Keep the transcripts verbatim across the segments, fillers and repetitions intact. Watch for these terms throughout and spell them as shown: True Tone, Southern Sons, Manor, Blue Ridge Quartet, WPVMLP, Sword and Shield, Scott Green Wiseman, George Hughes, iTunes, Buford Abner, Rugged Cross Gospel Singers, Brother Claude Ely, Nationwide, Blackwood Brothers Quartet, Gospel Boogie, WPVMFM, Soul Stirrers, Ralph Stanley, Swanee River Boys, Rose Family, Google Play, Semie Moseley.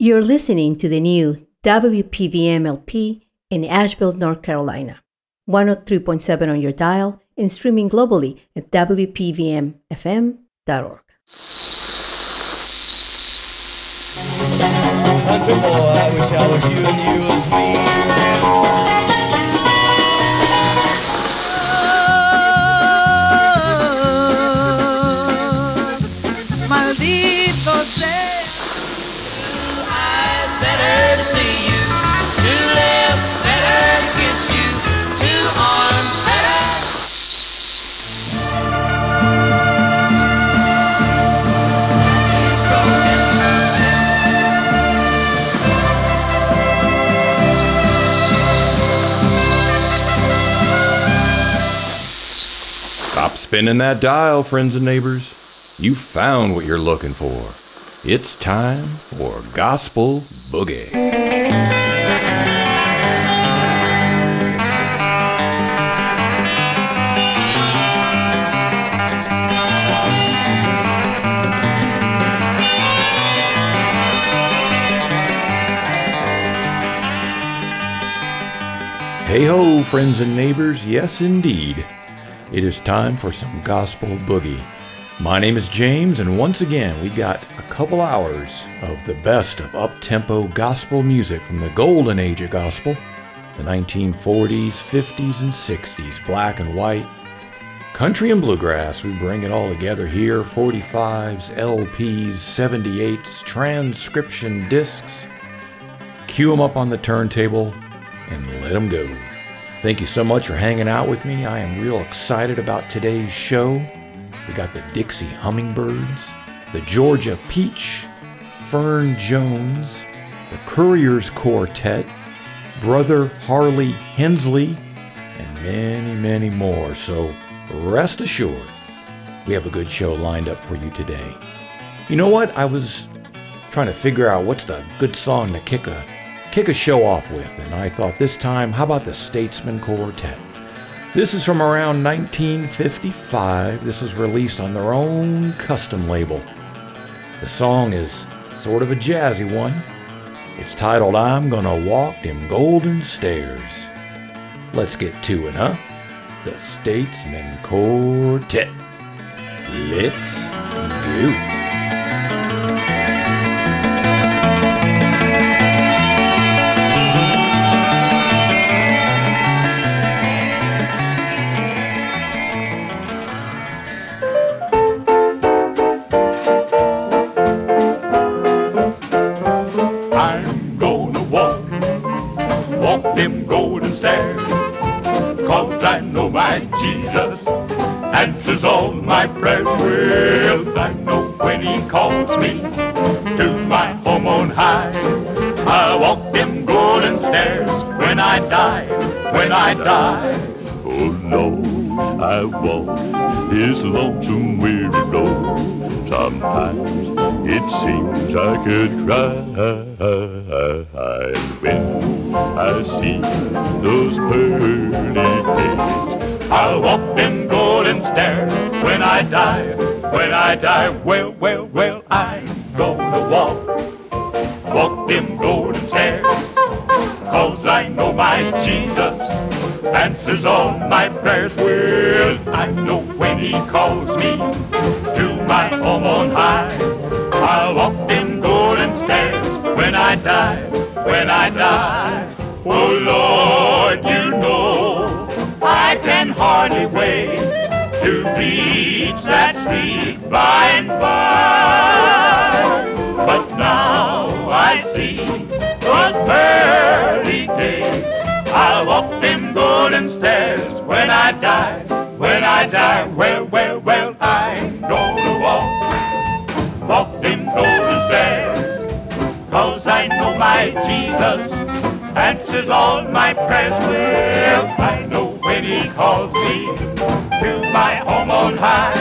You're listening to the new W P V M L P in Asheville, North Carolina, one oh three point seven on your dial and streaming globally at W P V M F M dot org. Country boy, I wish I was you and you was me. Oh, maldito sea. Two eyes better to see you, two lips better to kiss you, two arms better. Spinning that dial, friends and neighbors. You found what you're looking for. It's time for Gospel Boogie. Hey ho, friends and neighbors. Yes, indeed. It is time for some Gospel Boogie. My name is James, and once again, we got a couple hours of the best of up-tempo gospel music from the golden age of gospel, the nineteen forties, fifties, and sixties, black and white, country and bluegrass. We bring it all together here, forty-fives, L Ps, seventy-eights, transcription discs. Cue them up on the turntable and let them go. Thank you so much for hanging out with me. I am real excited about today's show. We got the Dixie Hummingbirds, the Georgia Peach, Fern Jones, the Courier's Quartet, Brother Harley Hensley, and many, many more. So rest assured, we have a good show lined up for you today. You know what? I was trying to figure out what's the good song to kick a Kick a show off with, and I thought this time, how about the Statesman Quartet? This is from around nineteen fifty-five. This was released on their own custom label. The song is sort of a jazzy one. It's titled, I'm Gonna Walk Them Golden Stairs. Let's get to it, huh? The Statesman Quartet. Let's go. Answers all my prayers. Well, I know when he calls me to my home on high, I'll walk them golden stairs when I die, when I die. Oh, Lord, I walk this lonesome weary road. Sometimes it seems I could cry when I see those pearly gates. I'll walk them golden stairs when I die, when I die. Well, well, well, I'm gonna walk, walk them golden stairs, 'cause I know my Jesus answers all my prayers. Well, I know when he calls me to my home on high, I'll walk them golden stairs when I die, when I die. Oh, Lord, you know I can hardly wait to reach that sweet by and by. But now I see those pearly gates. I'll walk them golden stairs when I die, when I die. Well, well, well, I'm gonna walk, walk them golden stairs, 'cause I know my Jesus answers all my prayers. Well, I know when he calls me to my home on high,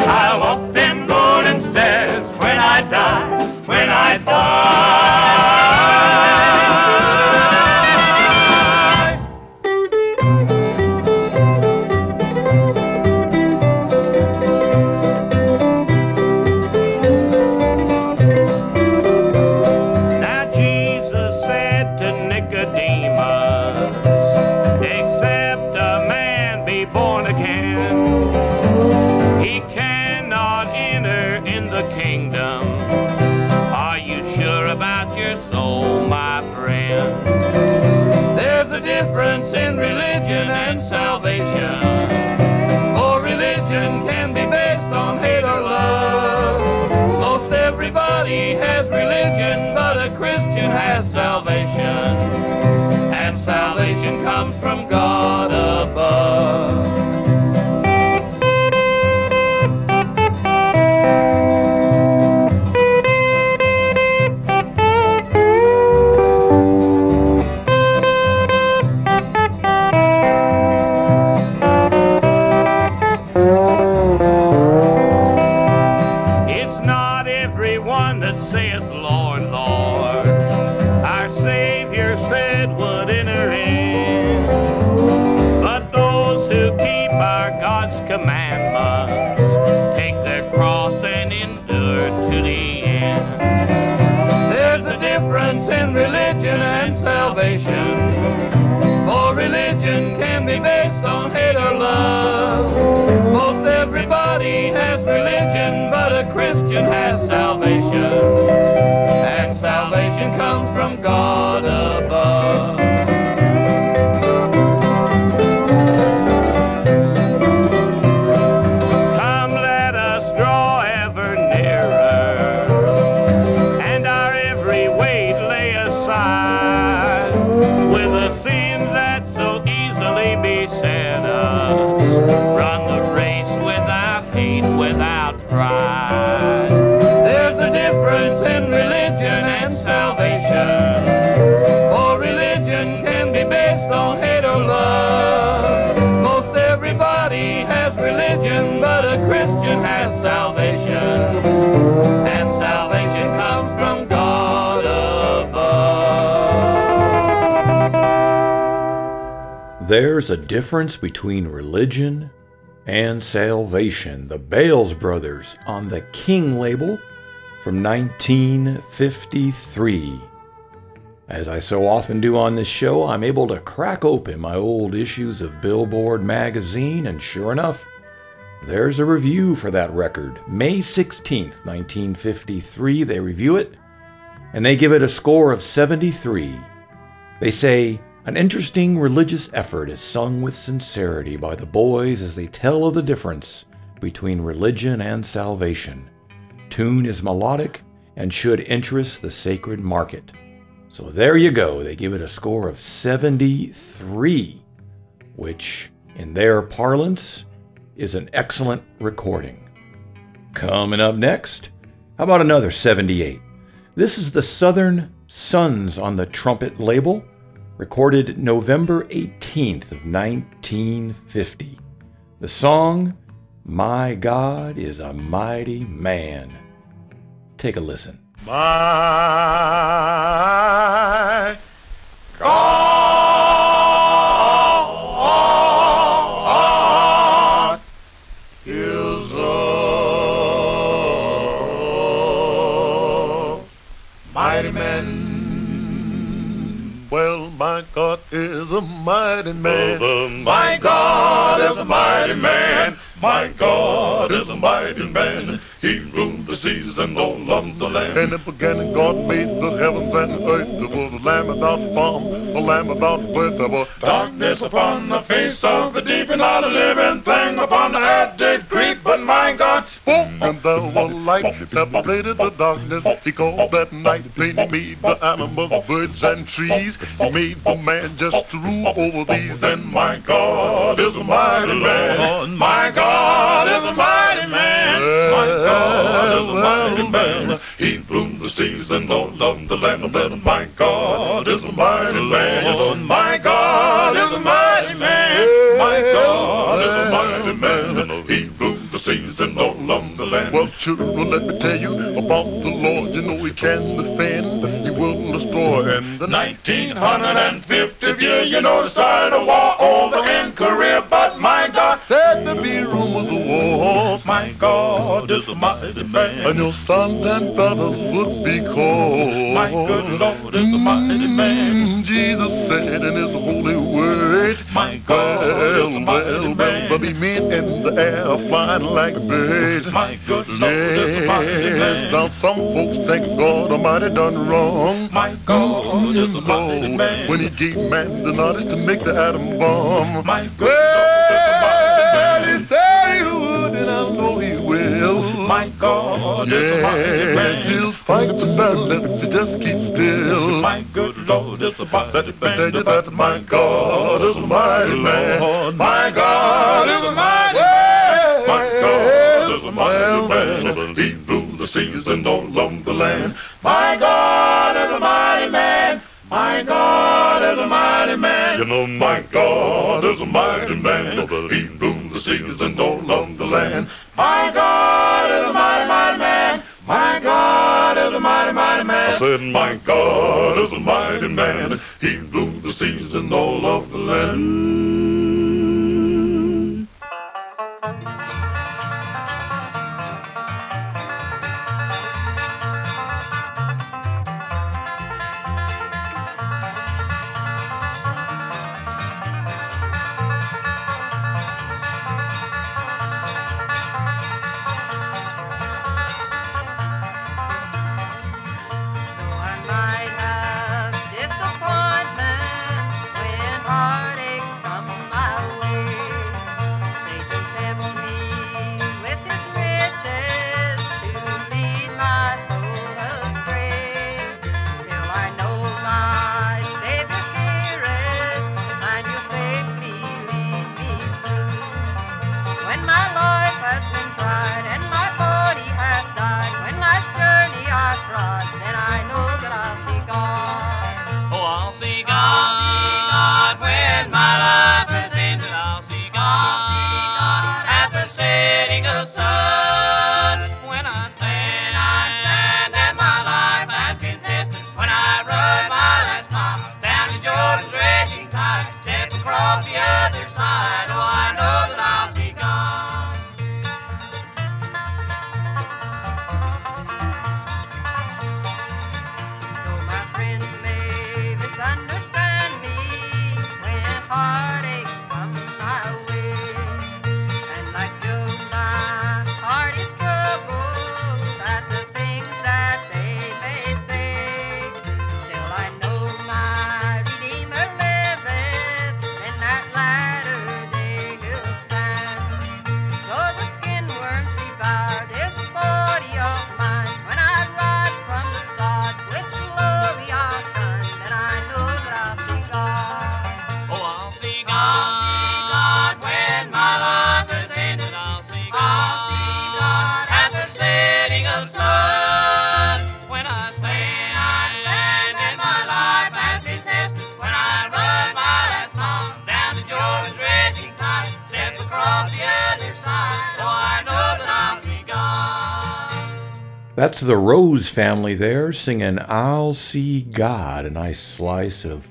I'll walk them golden stairs when I die, when I die. Now difference in religion and salvation. For religion can be based on hate or love. Most everybody has religion, but a Christian has salvation. And salvation comes from God above. For religion can be based on hate or love. Most everybody has religion, but a Christian has salvation. And salvation comes from God above. There's a difference between religion and salvation. The Bales Brothers on the King label from nineteen fifty-three. As I so often do on this show, I'm able to crack open my old issues of Billboard magazine, and sure enough, there's a review for that record. May sixteenth, nineteen fifty-three, they review it, and they give it a score of seventy-three. They say, "An interesting religious effort is sung with sincerity by the boys as they tell of the difference between religion and salvation. Tune is melodic and should interest the sacred market." So there you go. They give it a score of seventy-three, which in their parlance is an excellent recording. Coming up next, how about another seventy-eight? This is the Southern Sons on the Trumpet label, recorded November eighteenth of nineteen fifty. The song, "My God is a Mighty Man." Take a listen. My God is a mighty man. Well, my God is a mighty man. Well, my God is a mighty man. My God is a mighty man. He ruled the seas and all of the land. And the beginning God made the heavens and the earth. There was a lamb without form, a lamb without birth. There was darkness upon the face of the deep, and not a living thing upon the earth did creep. But my God spoke, and there was light, separated the darkness. He called that night. Then he made the animals, birds, and trees. He made the man just to rule over these. Then my God is a mighty man. My God is a mighty man. My God is a mighty man. He bloomed the seas and all of the land. But my God is a mighty man. My God is a mighty man. My God is a mighty man. He bloomed the seas and all of the land. Well, children, let me tell you about the Lord. You know he can defend. He will destroy. And the nineteen fiftieth year, you know, to start a war over in Korea. But my God said there be rumors of wars. My God is the mighty man, and your sons and brothers would be called. My good Lord is the mighty man. Jesus said in his holy word, my God is the mighty man. There'll be men in the air flying like birds. My good Lord is the mighty man. Now some folks think God Almighty done wrong. My God is the mighty man. When he gave man the knowledge to make the atom bomb. My good Lord is the mighty man. He said he would, and I know he will. My God is the mighty man. He'll fight the battle if you just keep still. My good Lord is the mighty man. My God is the mighty man. My God is the mighty man. My God is the mighty man. He rules the seas and all over the land. My God is the mighty man. My God is a mighty man. You know, my God is a mighty man. He rules the seas and all on the land. My God is a mighty, mighty man. My God is a mighty, mighty man. I said, my God is a mighty man. He rules the seas and all of the land. That's the Rose Family there singing I'll See God, a nice slice of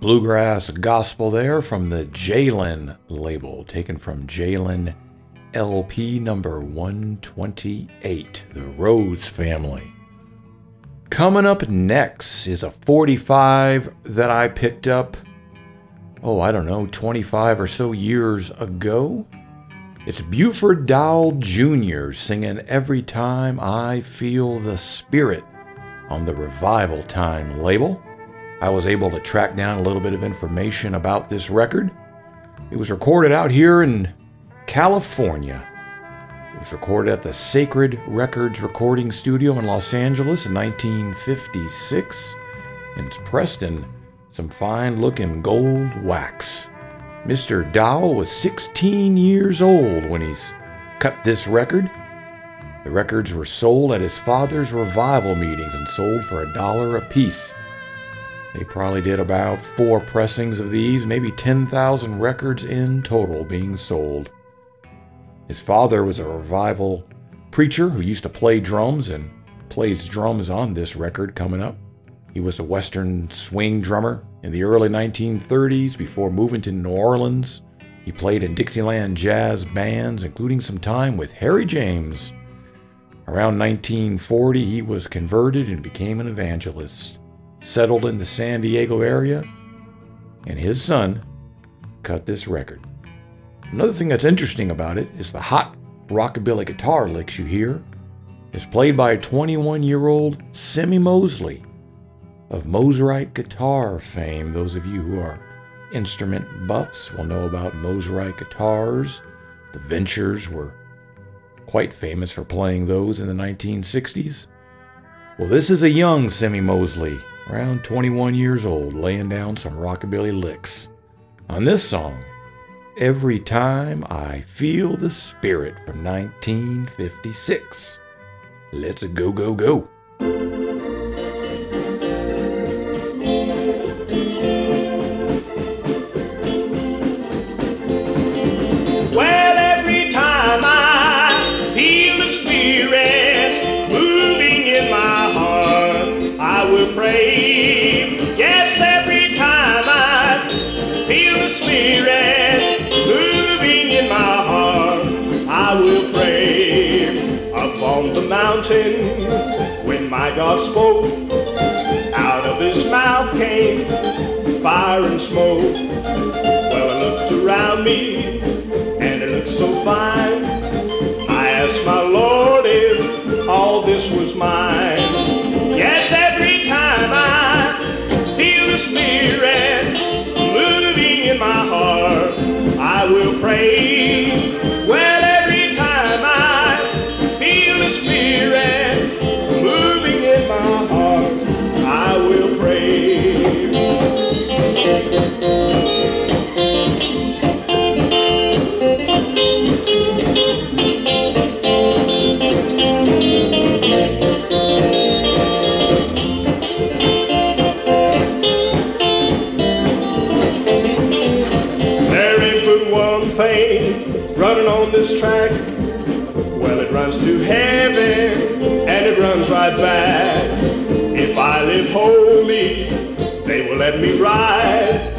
bluegrass gospel there from the Jalen label, taken from Jalen L P number one twenty-eight, the Rose Family. Coming up next is a forty-five that I picked up, oh, I don't know, twenty-five or so years ago. It's Buford Dowell Junior singing Every Time I Feel the Spirit on the Revival Time label. I was able to track down a little bit of information about this record. It was recorded out here in California. It was recorded at the Sacred Records recording studio in Los Angeles in nineteen fifty-six. And it's pressed in some fine-looking gold wax. Mister Dowell was sixteen years old when he's cut this record. The records were sold at his father's revival meetings and sold for a dollar apiece. They probably did about four pressings of these, maybe ten thousand records in total being sold. His father was a revival preacher who used to play drums and plays drums on this record coming up. He was a Western swing drummer in the early nineteen thirties before moving to New Orleans. He played in Dixieland jazz bands, including some time with Harry James. Around nineteen forty, he was converted and became an evangelist, settled in the San Diego area, and his son cut this record. Another thing that's interesting about it is the hot rockabilly guitar licks you hear is played by a twenty-one-year-old Semie Moseley of Mosrite guitar fame. Those of you who are instrument buffs will know about Mosrite guitars. The Ventures were quite famous for playing those in the nineteen sixties. Well, this is a young Semie Moseley, around twenty-one years old, laying down some rockabilly licks on this song, Every Time I Feel the Spirit, from nineteen fifty-six. Let's go, go, go. When my God spoke, out of his mouth came fire and smoke. Well, I looked around me, and it looked so fine. I asked my Lord if all this was mine. Yes, every time I feel the Spirit moving in my heart, I will pray. Well, every time I feel the Spirit track. Well, it runs to heaven and it runs right back. If I live holy, they will let me ride.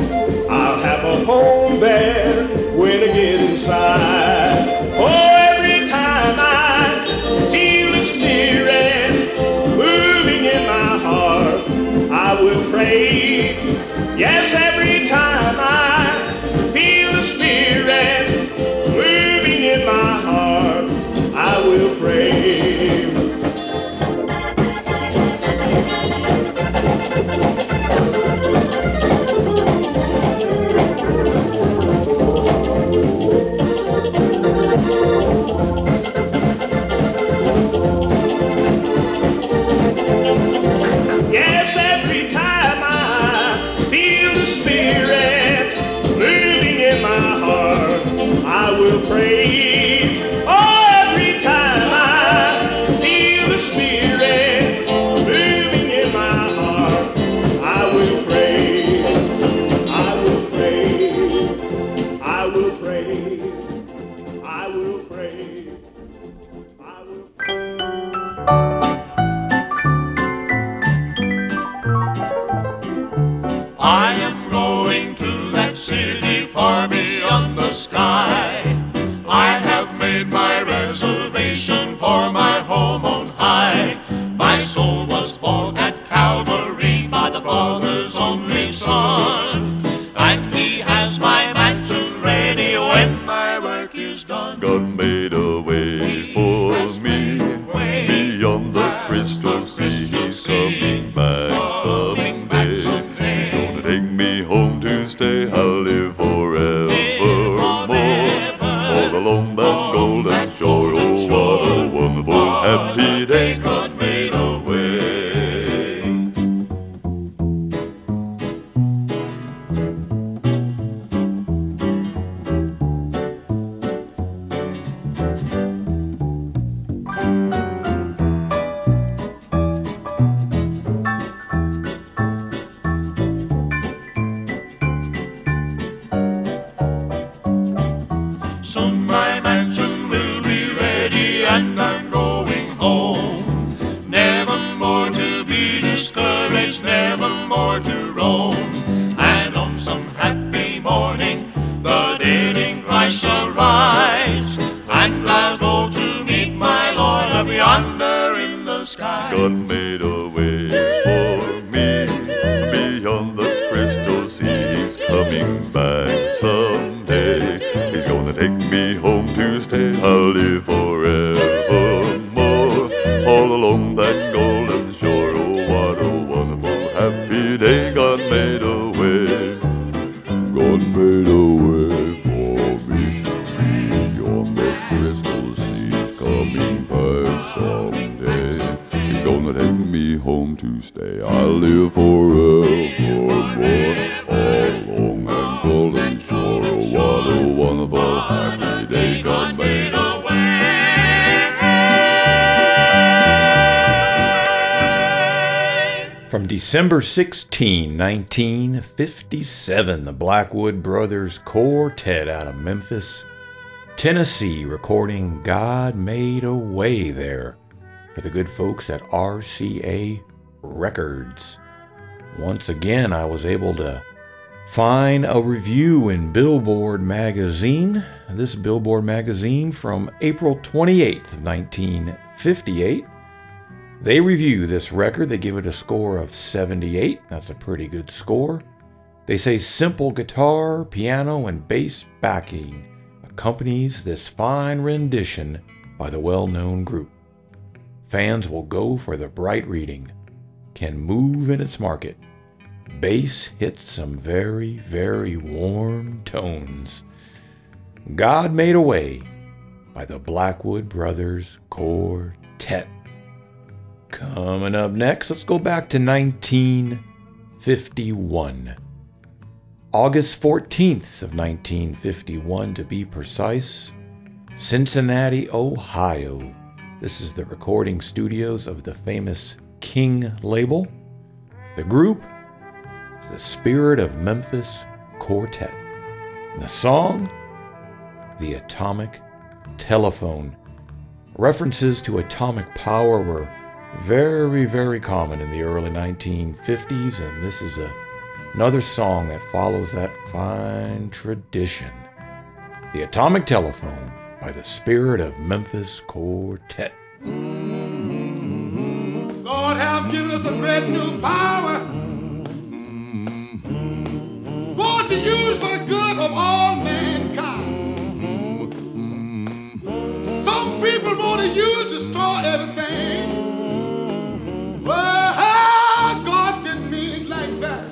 I'll have a home there when I get inside. Oh, every time I feel the Spirit moving in my heart, I will pray. Yes, every time I feel the Spirit my heart, I will pray. Yes, every time I feel the Spirit moving in my heart, I will pray. City far beyond the sky, I have made my reservation for my home on high. My soul was bought at Calvary by the Father's only Son, and He has my mansion ready when my work is done. God made a way for me beyond the crystal sea. He's coming back someday. Stay, I'll live forevermore, live forever, all along that golden shore. Oh, what a wonderful happy day God made a way. Soon my mansion will be ready and I'm going home, never more to be discouraged, never more to roam. And on some happy morning the dead in Christ shall rise, and I'll go to meet my Lord up yonder the sky. God made a way for me beyond the crystal sea. He's coming back someday. He's gonna take me home to stay. I'll live forevermore all along that golden shore. Oh, what a wonderful happy day. God made a way. God made a way for me beyond the crystal sea. He's coming back someday. He's gonna take me home to stay. I'll live forevermore all along that golden shore. Oh, what a wonderful happy day. God made a way. From December sixteenth, nineteen fifty-seven, the Blackwood Brothers Quartet out of Memphis, Tennessee, recording God Made a Way there for the good folks at R C A Records. Once again, I was able to find a review in Billboard magazine. This Billboard magazine from April twenty-eighth, nineteen fifty-eight. They review this record. They give it a score of seventy-eight. That's a pretty good score. They say simple guitar, piano, and bass backing accompanies this fine rendition by the well-known group. Fans will go for the bright reading. Can move in its market. Bass hits some very, very warm tones. God Made a Way by the Blackwood Brothers Quartet. Coming up next, let's go back to nineteen fifty-one. August fourteenth of nineteen fifty-one, to be precise, Cincinnati, Ohio. This is the recording studios of the famous King label. The group is the Spirit of Memphis Quartet. And the song, The Atomic Telephone. References to atomic power were very, very common in the early nineteen fifties, and this is a, another song that follows that fine tradition. The Atomic Telephone by the Spirit of Memphis Quartet. Mm-hmm. God have given us a great new power, mm-hmm. God to use for the good of all mankind. Mm-hmm. Some people want to use to destroy everything. Well, God didn't mean it like that.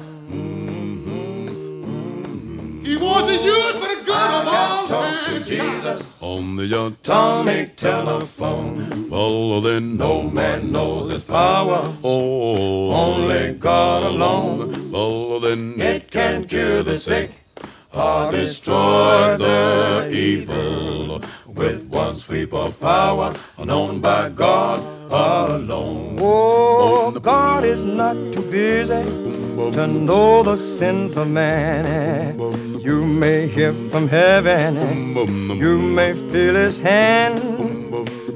He wants it used for the good of all mankind. On the atomic telephone, well then no man knows its power. Oh, only God alone. Well then it can cure the sick or destroy the evil with one sweep of power, known by God alone. Oh, God is not too busy to know the sins of man. You may hear from heaven, you may feel his hand.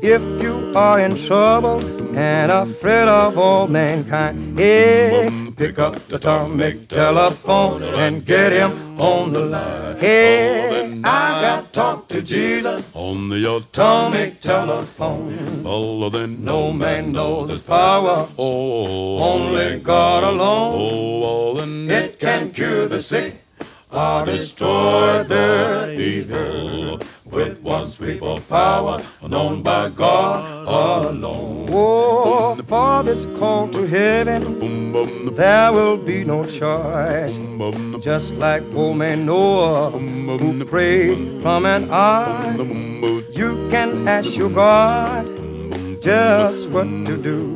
If you are in trouble and afraid of all mankind, yeah, pick up the atomic telephone and get him on the line. Hey, I got talk to Jesus on the atomic telephone. All then no man knows his power. Oh, only God alone. Oh, all then it can cure the sick or destroy the evil with one sweep of power, known by God alone. Oh, for this call to heaven, there will be no choice. Just like old man Noah, who prayed from an ark, you can ask your God just what to do.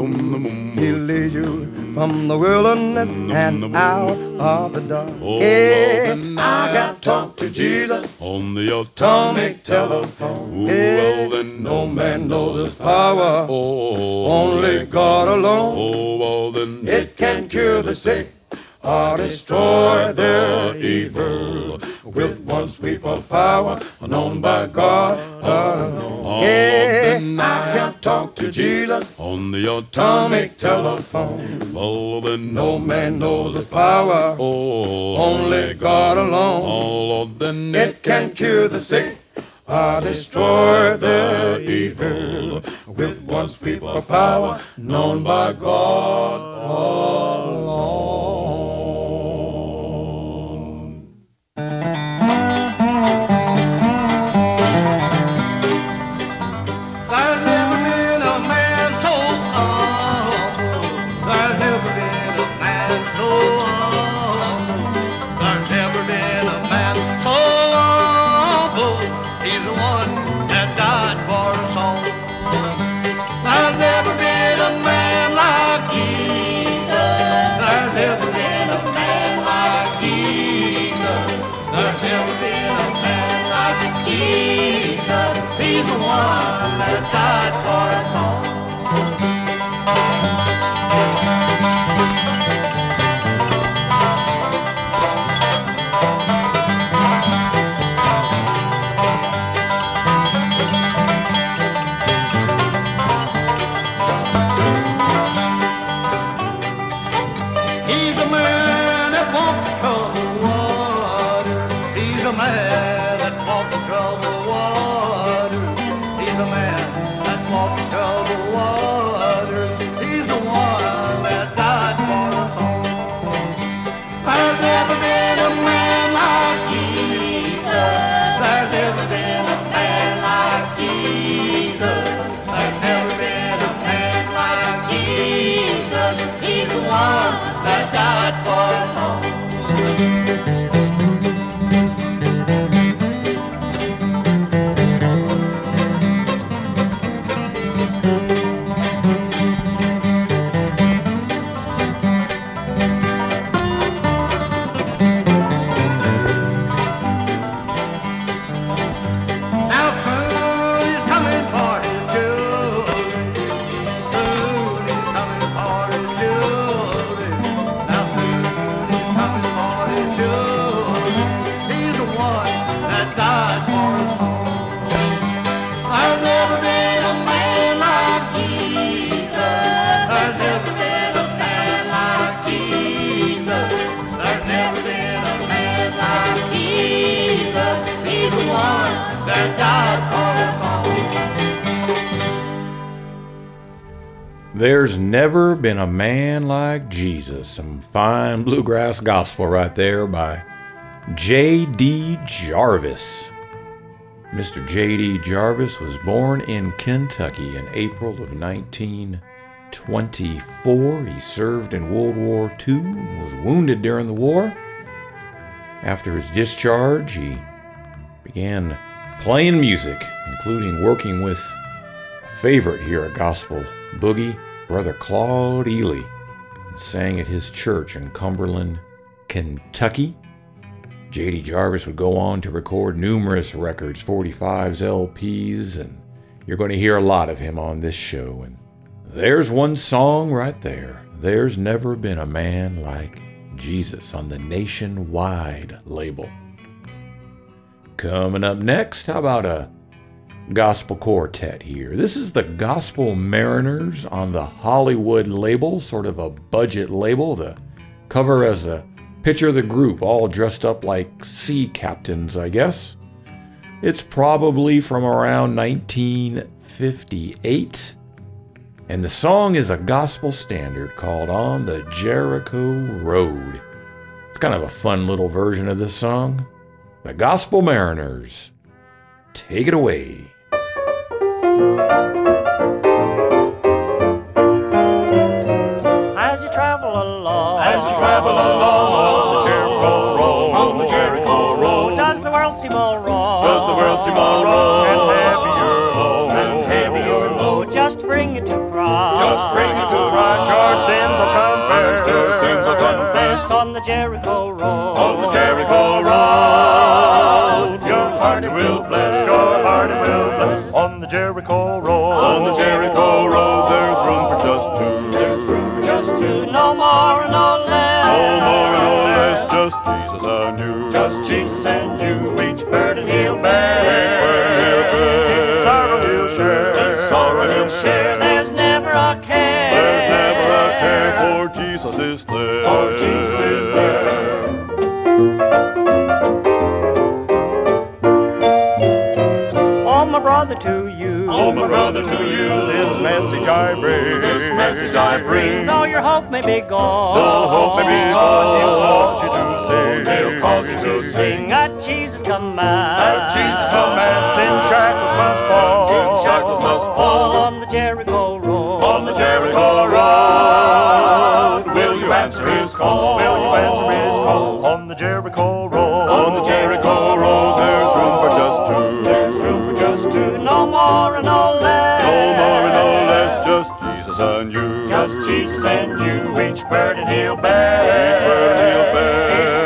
He'll lead you from the wilderness and out of the dark. Oh, yeah, I got talk to Jesus on the atomic telephone. Yeah, well, no man knows his power. Oh, only God alone. Oh, well, then it can cure the sick or destroy their evil with one sweep of power, known by God alone. Yeah, I can talk to Jesus on the atomic telephone. Oh, then no man knows his power. Oh, only God alone. Oh, then it can cure the sick or destroy the evil with one sweep of power, known by God all alone. There's never been a man so humble. There's never been a man so humble. There's never been a man so humble. He's the one that died for us all. There's never been a man like Jesus. There's never been a man like Jesus. There's never been a man like Jesus. He's the one that died for us all. He's the man that walked across the water. He's the man that walked across the water. He's the man that walked across the water. He's the one that died for us all. There's never been a man like Jesus. There's never been a man like Jesus. There's never been a man like Jesus. He's the one that died for us all. Now soon he's coming for his children. Soon he's coming for his children. Now soon he's coming for his children. He's the one that died for us all. There's never been a man like Jesus. There's never been a man like Jesus. There's never been a man like Jesus. He's the one that died for us all. There's never been a man like Jesus. Some fine bluegrass gospel right there by J D. Jarvis. Mister J D. Jarvis was born in Kentucky in April of nineteen twenty-four. He served in World War Two and was wounded during the war. After his discharge, he began playing music, including working with a favorite here at Gospel Boogie, Brother Claude Ely, and sang at his church in Cumberland, Kentucky. J D. Jarvis would go on to record numerous records, forty-fives, L Ps, and you're going to hear a lot of him on this show. And there's one song right there, There's Never Been a Man Like Jesus, on the Nationwide label. Coming up next, how about a gospel quartet here? This is the Gospel Mariners on the Hollywood label, sort of a budget label. The cover as a picture of the group, all dressed up like sea captains, I guess. It's probably from around nineteen fifty-eight. And the song is a gospel standard called On the Jericho Road. It's kind of a fun little version of this song. The Gospel Mariners, take it away. As you travel along, as you travel along on the Jericho Road, on the Jericho Road, does the world seem all wrong? Does the world seem all wrong? And heavier load, and heavier load, just bring it to Christ, just bring it to Christ. Your sins will confess, your sins will confess on the Jericho Road, on the Jericho Road. Your heart will bless, your heart will bless on the Jericho Road, on the Jericho Road. There's room for just two, there's room for just two, no more, no less, no more, no less. Just Jesus and you, just Jesus and you. Each burden he'll bear, each burden he'll bear. Each sorrow he'll share, each sorrow he'll share. There's never a care, there's never a care, for Jesus is there, for Jesus is there. Oh, my brother, to you, oh, my brother, to you, this message I bring. This message I bring. Though your hope may be gone. Though hope may be gone. Oh, they'll cause you to sing. At Jesus' command. At Jesus' command. Sin shackles must fall. Sin shackles must fall. On the Jericho road. On the Jericho road. Will you answer his call? Will you answer his call? On the Jericho road. On the Jericho road. There's room for just two. There's room for just two. No more and no less. No more and no less. Just Jesus and you. Just Jesus and you. Each burden he'll bear. Each burden he'll bear. There's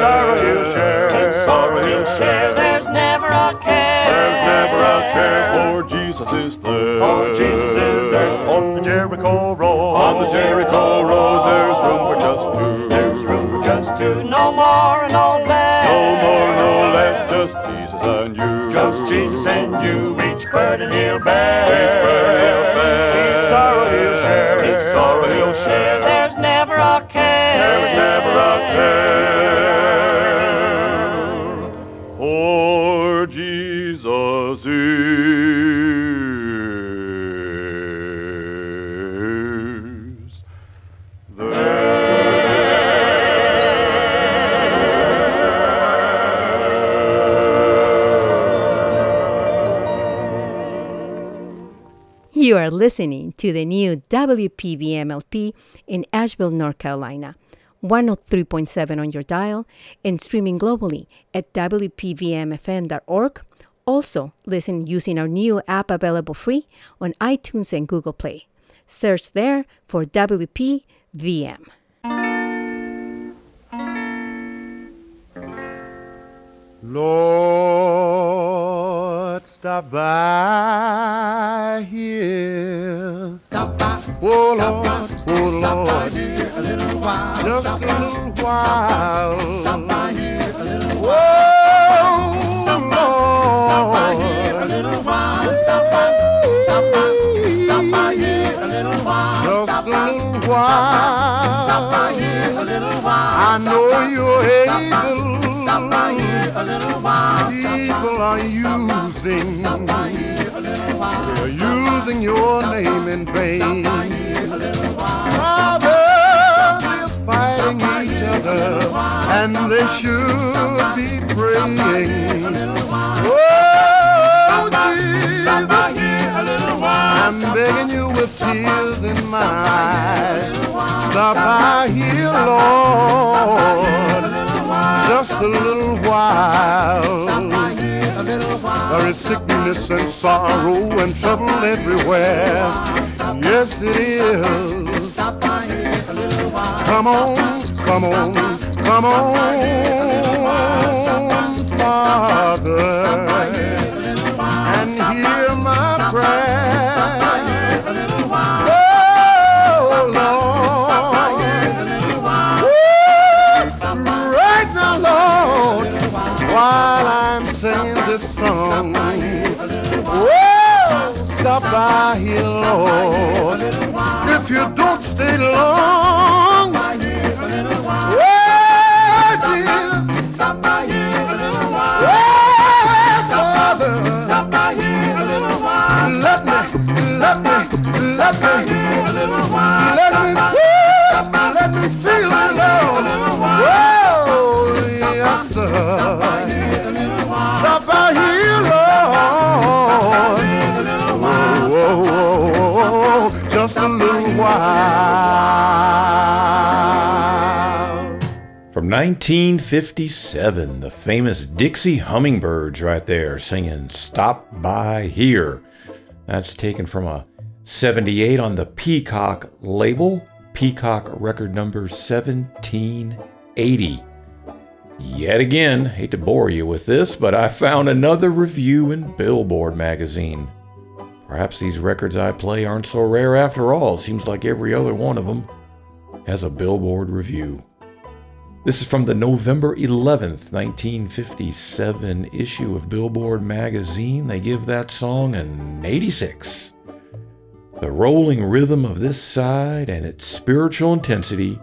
never a care. There's never a care. For Jesus is there. For Jesus is there. On the Jericho road. On the Jericho road. There's room for just two. There's room for just two. No more and no less. No more and no less. Just Jesus and you. Just Jesus and you. Each burden he'll bear. Each burden he'll bear. Each sorrow he'll share. Each sorrow he'll share. There's never a care. There's never a care. Jesus is there. You are listening to the new W P V M L P in Asheville, North Carolina. one oh three point seven on your dial and streaming globally at W P V M F M dot org. Also, listen using our new app available free on iTunes and Google Play. Search there for W P V M. Lord, stop by here. Stop by. Oh, stop Lord. By. Oh, Lord. Stop by here a little while. Just stop a little by. While. Stop by. Stop by here a little while. Whoa. Stop by here a little while. Stop by, stop by, stop by here a little while. Just a little while. Stop by here a little while. I know you're able. Stop by here a little while. People are using. They're using your name in vain. Others are fighting each other, and they should be praying. Stop by here a little while. I'm begging you with tears in my eyes. Stop by here, Lord, just a little while. There is sickness and sorrow and trouble everywhere. Yes, it is. Come on, come on, come on, Father. Hear my prayer. Oh, Lord. Right now, Lord, while I'm singing this song. Oh, stop by here, Lord. If you don't stay long. Oh, Jesus. Stop by here a little while. Oh, Father. Let me, let me, let me, let me feel it, Lord. Oh, yes, sir. Stop by here, Lord. Oh, oh, oh, just a little while. From nineteen fifty-seven, the famous Dixie Hummingbirds right there singing Stop By Here. That's taken from a seventy-eight on the Peacock label, Peacock record number seventeen eighty. Yet again, hate to bore you with this, but I found another review in Billboard magazine. Perhaps these records I play aren't so rare after all. Seems like every other one of them has a Billboard review. This is from the November eleventh, nineteen fifty-seven issue of Billboard magazine. They give that song an eighty-six. The rolling rhythm of this side and its spiritual intensity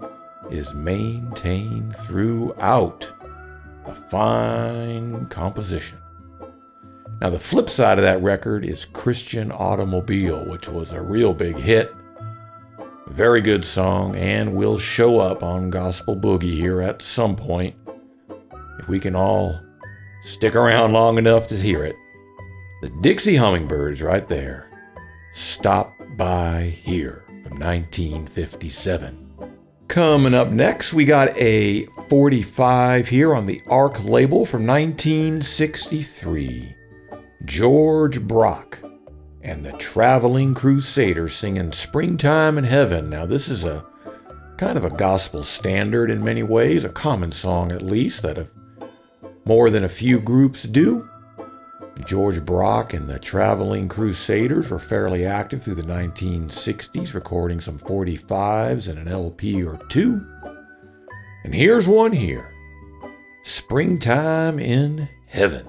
is maintained throughout. A fine composition. Now the flip side of that record is Christian Automobile, which was a real big hit Very good song, and will show up on Gospel Boogie here at some point, if we can all stick around long enough to hear it. The Dixie Hummingbirds right there. Stop By Here from nineteen fifty-seven. Coming up next, we got a forty-five here on the ARC label from nineteen sixty-three. George Brock and the Traveling Crusaders singing Springtime in Heaven. Now, this is a kind of a gospel standard in many ways, a common song at least, that a, more than a few groups do. George Brock and the Traveling Crusaders were fairly active through the nineteen sixties, recording some forty-fives and an L P or two. And here's one here, Springtime in Heaven.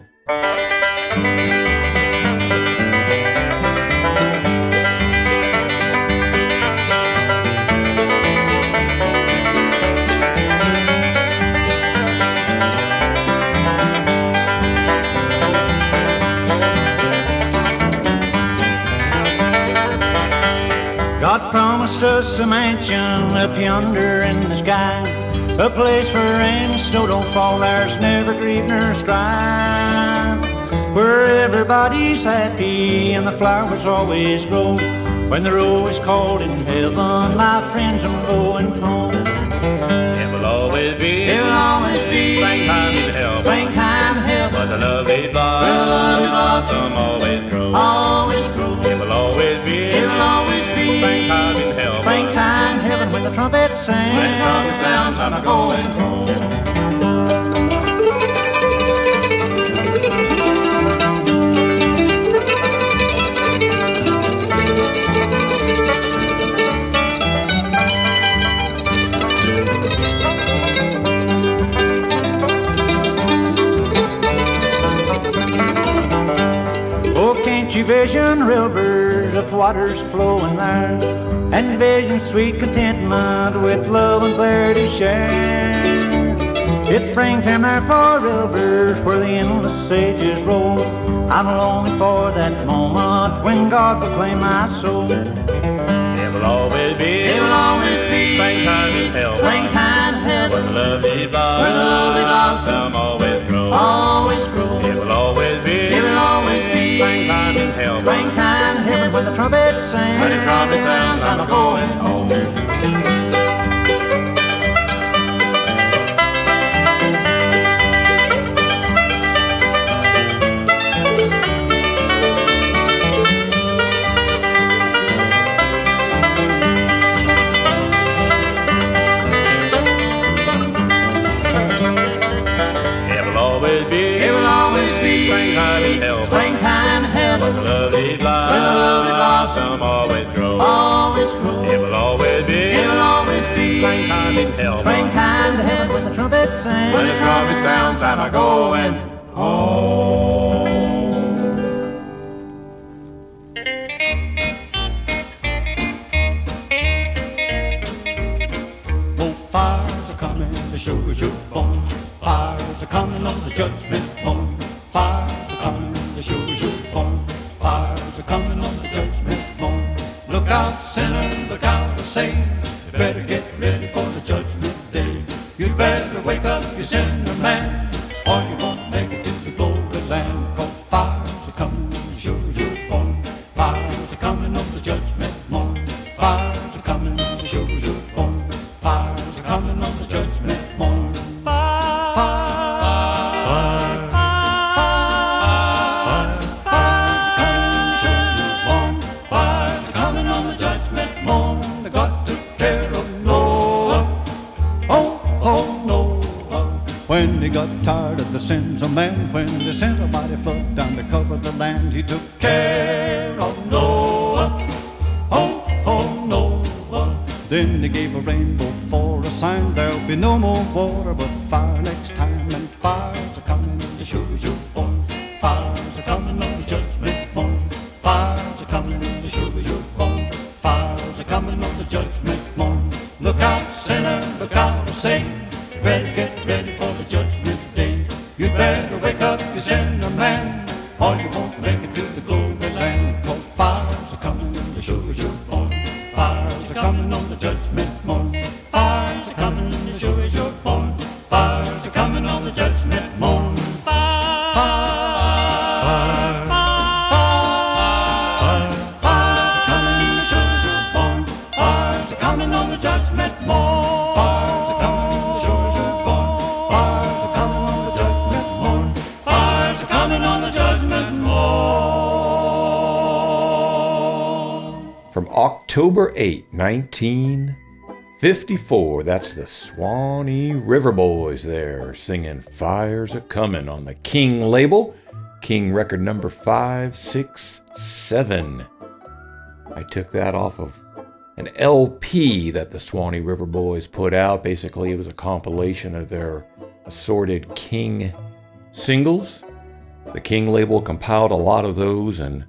God promised us a mansion up yonder in the sky, a place where rain and snow don't fall, there's never grief nor strife, where everybody's happy and the flowers always grow. When the roll is called in heaven, my friends, I'm going home. It will always be, it will always be springtime in heaven, springtime in heaven. But the lovely blossom, blossom always grows, always grows. It will always be, it will always be springtime in heaven, springtime in heaven. When the trumpet sounds, when the trumpet sounds, I'm going home. You vision rivers of waters flowing there, and vision sweet contentment with love and there to share. It's springtime there for rivers where the endless ages roll. I'm lonely for that moment when God will claim my soul. It will always be, it will always be springtime in heaven, springtime in heaven. Where the lovely blossom always grows, always grows. It will always be, it will always be springtime in heaven, springtime in heaven. When the trumpet sounds, when the trumpet sounds, I'm going home. Some always grow, always grow. It will always be, it will always be springtime in heaven, springtime in heaven. When the trumpet sounds, when the trumpet sounds, I'm a going home. Oh, fires are coming, the sugar's your bone. Fires are coming on the judgment morn. Fires are coming, the sugar's your bone. Fires are coming on the judgment morn. Look out, sinner, look out, I say. You better get ready for the judgment day. You better wake up, you sinner man, or you won't make it to the glory land. Cause fires are coming, sure as you're born. Fires are coming on the judgment morn. Fires are coming, sure as you're born. Fires are coming on the judgment morn. When he got tired of the sins of man, when they sent a mighty flood down to cover the land, he took care of Noah, oh, oh, Noah. Then he gave a rainbow for a sign, there'll be no more water but fire next time. And fires are coming, the sugar's your bone. Fires are coming on the judgment morn. Fires are coming, the sugar's your bone. Fires are coming on the judgment morn. Look out, sinner, look out, sing. You better get ready for the judgment day. You better wake up, you sinner man, or you won't make it to the glory land. 'Cause fires are coming, the sugar's your bone. Fires are coming on the October eighth, nineteen fifty-four, that's the Swanee River Boys there singing Fires Are Coming on the King label, King record number five six seven. I took that off of an L P that the Swanee River Boys put out. Basically, it was a compilation of their assorted King singles. The King label compiled a lot of those and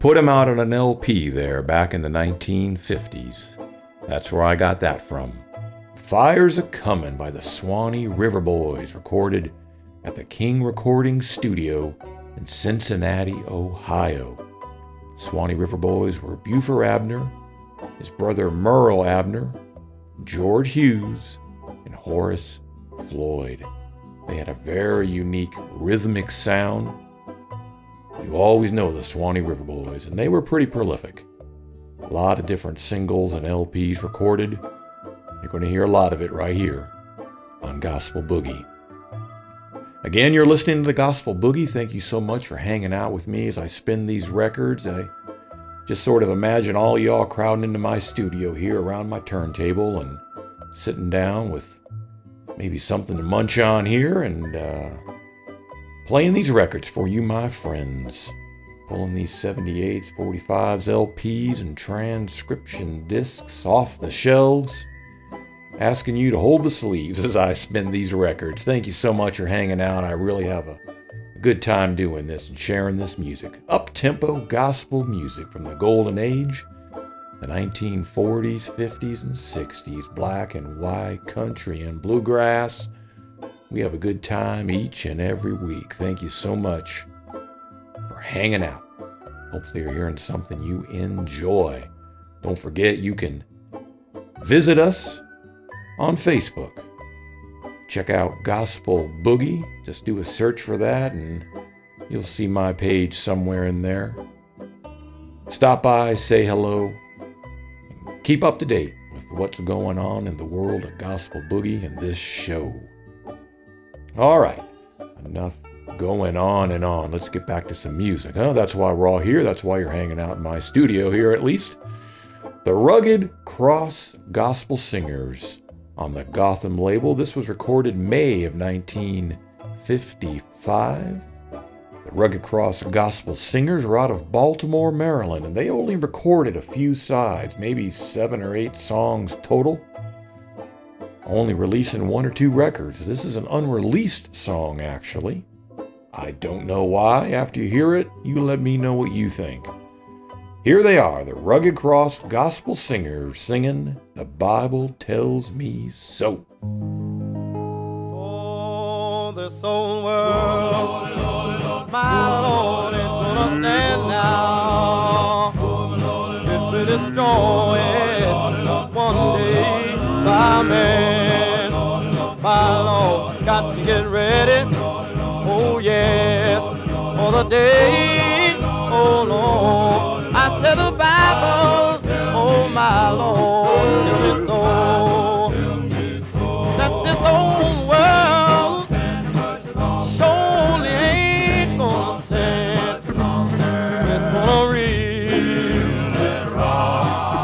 put them out on an L P there back in the nineteen fifties. That's where I got that from. Fires Are Comin' by the Swanee River Boys, recorded at the King Recording Studio in Cincinnati, Ohio. Swanee River Boys were Buford Abner, his brother Merle Abner, George Hughes, and Horace Floyd. They had a very unique rhythmic sound. You always know the Swanee River Boys, and they were pretty prolific. A lot of different singles and L Ps recorded. You're going to hear a lot of it right here on Gospel Boogie. Again, you're listening to the Gospel Boogie. Thank you so much for hanging out with me as I spin these records. I just sort of imagine all y'all crowding into my studio here around my turntable and sitting down with maybe something to munch on here and uh, playing these records for you, my friends. Pulling these seventy-eights, forty-fives, L Ps, and transcription discs off the shelves. Asking you to hold the sleeves as I spin these records. Thank you so much for hanging out. I really have a good time doing this and sharing this music. Up-tempo gospel music from the golden age, the nineteen forties, fifties, and sixties, black and white, country and bluegrass. We have a good time each and every week. Thank you so much for hanging out. Hopefully you're hearing something you enjoy. Don't forget, you can visit us on Facebook. Check out Gospel Boogie. Just do a search for that and you'll see my page somewhere in there. Stop by, say hello, and keep up to date with what's going on in the world of Gospel Boogie and this show. All right, enough going on and on. Let's get back to some music. Huh? That's why we're all here. That's why you're hanging out in my studio here, at least. The Rugged Cross Gospel Singers on the Gotham label. This was recorded May of nineteen fifty-five. The Rugged Cross Gospel Singers were out of Baltimore, Maryland, and they only recorded a few sides, maybe seven or eight songs total, only releasing one or two records. This is an unreleased song, actually. I don't know why. After you hear it, you let me know what you think. Here they are, the Rugged Cross Gospel Singers singing The Bible Tells Me So. Oh, this old world, Lord, Lord, Lord, my Lord, it's gonna stand now. It'll be destroyed one day by man. My Lord, got to get ready, oh yes, for the day, oh Lord. I said the Bible, oh my Lord, tell me so, that this old world surely ain't gonna stand. It's gonna read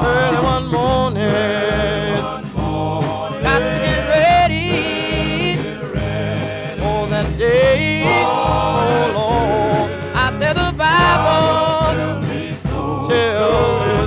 early one morning, got to get ready for that day, oh Lord, I said the Bible. Tell me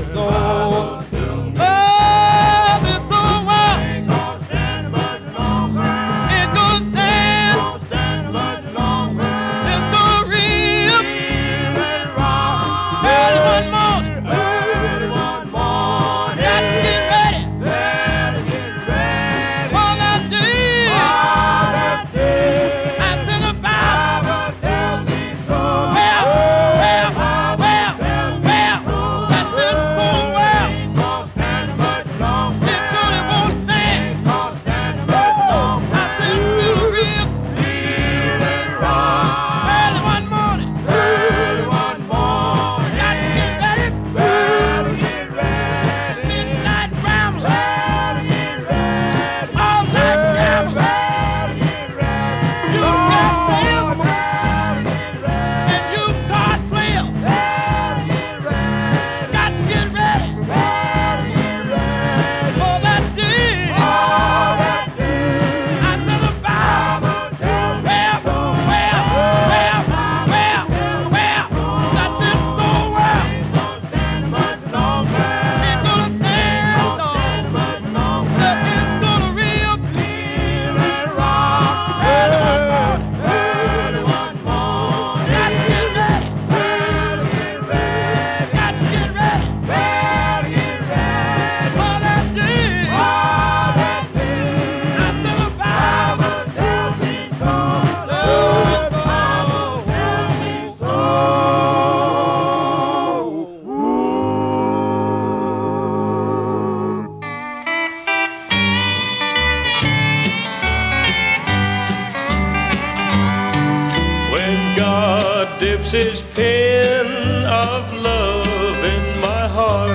dips his pen of love in my heart,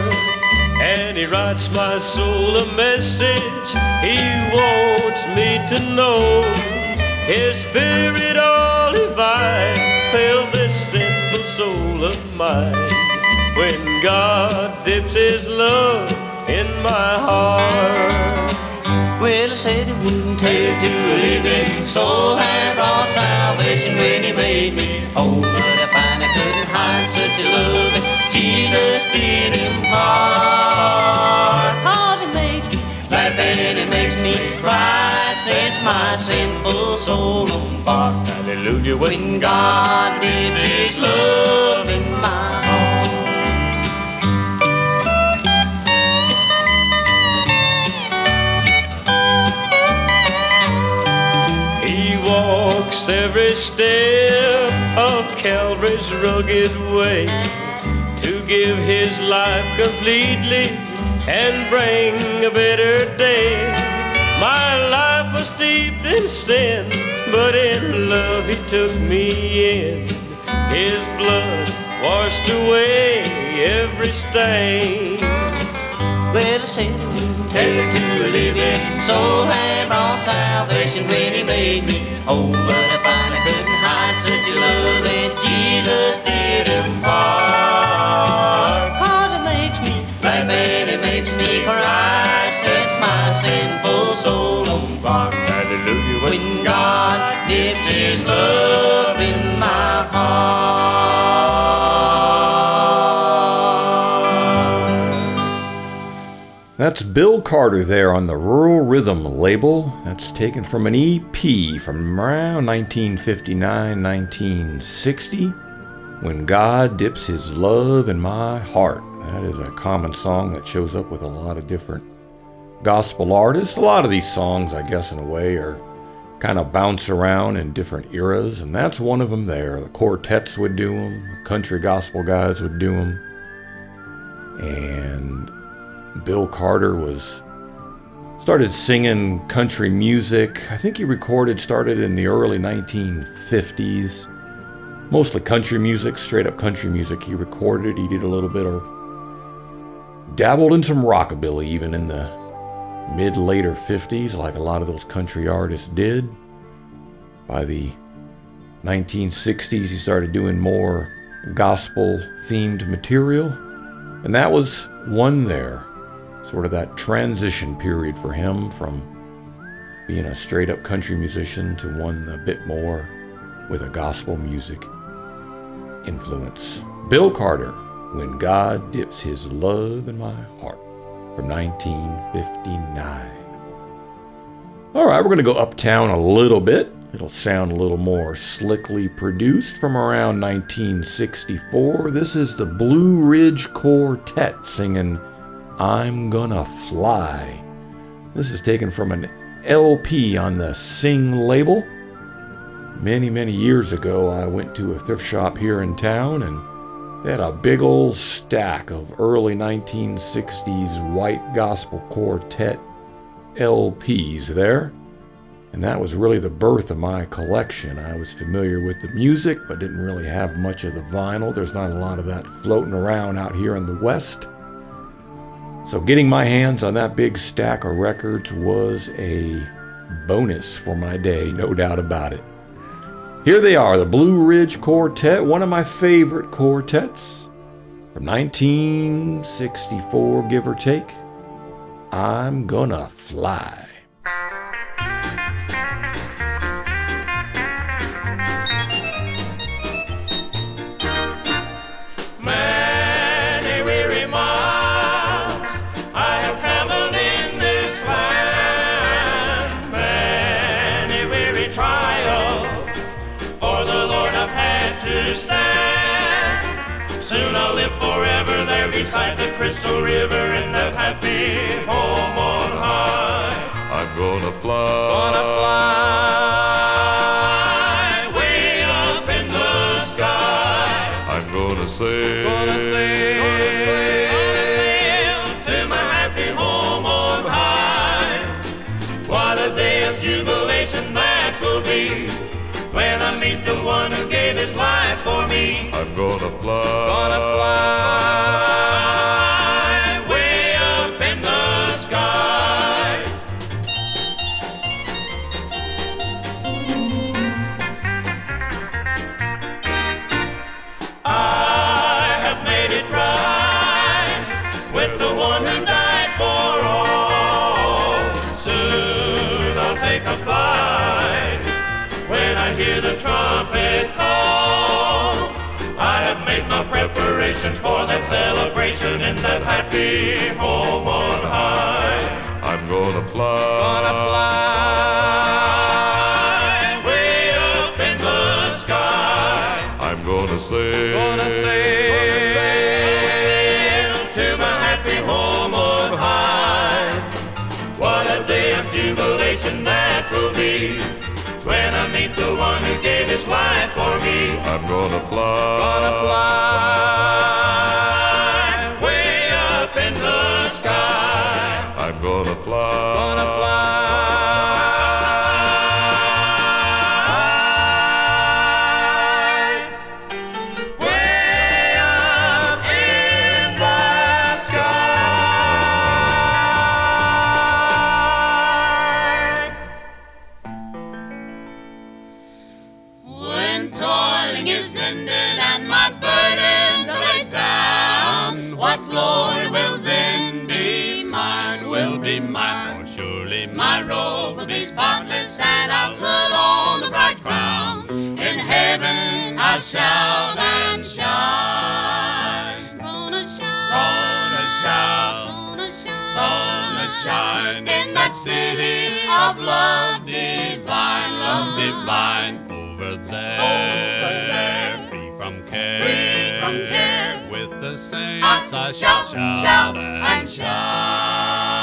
and he writes my soul a message he wants me to know. His spirit all divine filled this sinful soul of mine, when God dips his love in my heart. Well, I said it wouldn't take to leave me, so I brought salvation when he made me. Oh, but I find I couldn't hide such a love that Jesus did impart. Cause it makes me laugh and it makes me cry, sets my sinful soul on fire. Hallelujah, when God gives his love in my heart. Walks every step of Calvary's rugged way to give his life completely and bring a better day. My life was steeped in sin, but in love he took me in. His blood washed away every stain. Well, I said it wouldn't take to leave me, so I brought salvation when he made me. Oh, but I find I couldn't hide such a love as Jesus did impart. Cause it makes me laugh and it makes me cry, sets my sinful soul on fire. Hallelujah, when God dips his love in my heart. That's Bill Carter there on the Rural Rhythm label. That's taken from an E P from around nineteen fifty-nine to nineteen sixty, When God Dips His Love in My Heart. That is a common song that shows up with a lot of different gospel artists. A lot of these songs, I guess, in a way, are kind of bounce around in different eras, and that's one of them there. The quartets would do them, the country gospel guys would do them, and Bill Carter was started singing country music. I think he recorded, started in the early nineteen fifties. Mostly country music, straight up country music he recorded. He did a little bit of, dabbled in some rockabilly even in the mid-later fifties, like a lot of those country artists did. By the nineteen sixties, he started doing more gospel-themed material. And that was one there, sort of that transition period for him from being a straight up country musician to one a bit more with a gospel music influence. Bill Carter, When God Dips His Love in My Heart, from nineteen fifty-nine. All right, we're going to go uptown a little bit. It'll sound a little more slickly produced, from around nineteen sixty-four. This is the Blue Ridge Quartet singing I'm Gonna Fly. This is taken from an L P on the Sing label. Many, many years ago, I went to a thrift shop here in town, and they had a big old stack of early nineteen sixties white gospel quartet L Ps there. And that was really the birth of my collection. I was familiar with the music, but didn't really have much of the vinyl. There's not a lot of that floating around out here in the West. So getting my hands on that big stack of records was a bonus for my day, no doubt about it. Here they are, the Blue Ridge Quartet, one of my favorite quartets, from nineteen sixty-four, give or take. I'm Gonna Fly. Soon I'll live forever there beside the crystal river in that happy home on high. I'm gonna fly, gonna fly way up in the sky. I'm gonna sail, gonna sail, gonna sail, gonna sail to my happy home on high. What a day of jubilation that will be when I'm meet the one who gave his life for me. I'm gonna fly, gonna fly way up in the sky. I have made it right with the one who died for all. Soon I'll take a flight. When I hear the trumpet call, I have made my preparations for that celebration in that happy home on high. I'm gonna fly, gonna fly way up in the sky. I'm gonna sail, gonna sail, gonna sail to my happy home on high. What a day of jubilation that will be, when I meet the one who gave his life for me. I'm gonna fly, gonna fly way up in the sky. I'm gonna fly, gonna fly way up in the sky. My robe will be spotless, and I'll put on a bright crown. In heaven I'll shout and shine. Gonna shine, gonna shine, gonna shine, gonna shine in that city of love divine, love divine. Over there, over there, free from care, free from care. With the saints I, I shall shout, shout and shine.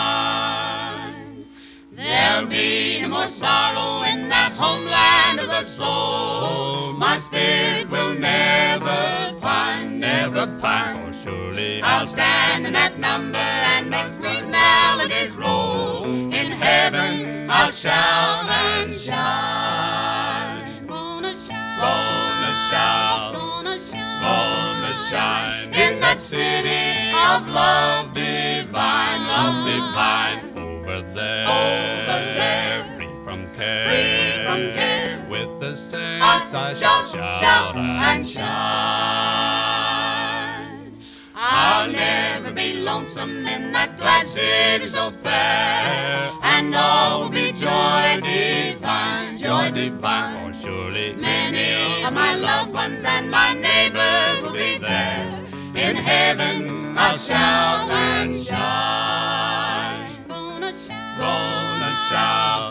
There'll be no more sorrow in that homeland of the soul. My spirit will never pine, never pine. Oh, surely I'll stand in that number and make sweet melodies roll. In heaven I'll shout and shine. Gonna shout, gonna shout, gonna shout, gonna shine in that city of love divine, love divine. Over there, over there, free from care, free from care. With the saints I, I shall shout, shout and shine. I'll never be lonesome in that glad city so fair, and all will be joy divine, joy divine. Oh, surely many of my loved ones and my neighbors will be there. In heaven I'll shout and shine. Gonna shout,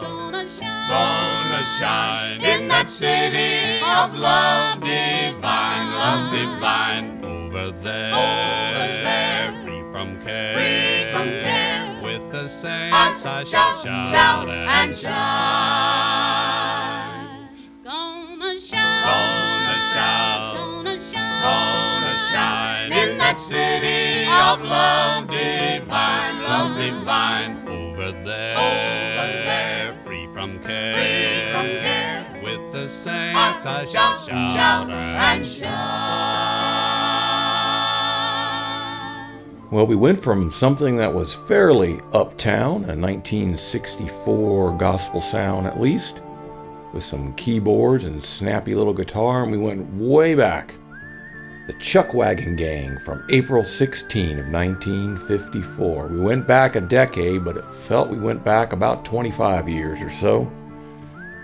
gonna shout, gonna shine in that city of love divine, love divine. Over there, over there, free from care, free from care. With the saints I, I shall shout, shout and shine. Gonna shout, gonna shout, gonna shout, gonna shine in that city of love divine, love divine. Over there, over there, free from care, free from care. With the saints I, I shall shout, shout and shout. Well, we went from something that was fairly uptown, a nineteen sixty-four gospel sound at least, with some keyboards and snappy little guitar, and we went way back. The Chuck Wagon Gang from April sixteenth of nineteen fifty-four. We went back a decade, but it felt we went back about twenty-five years or so.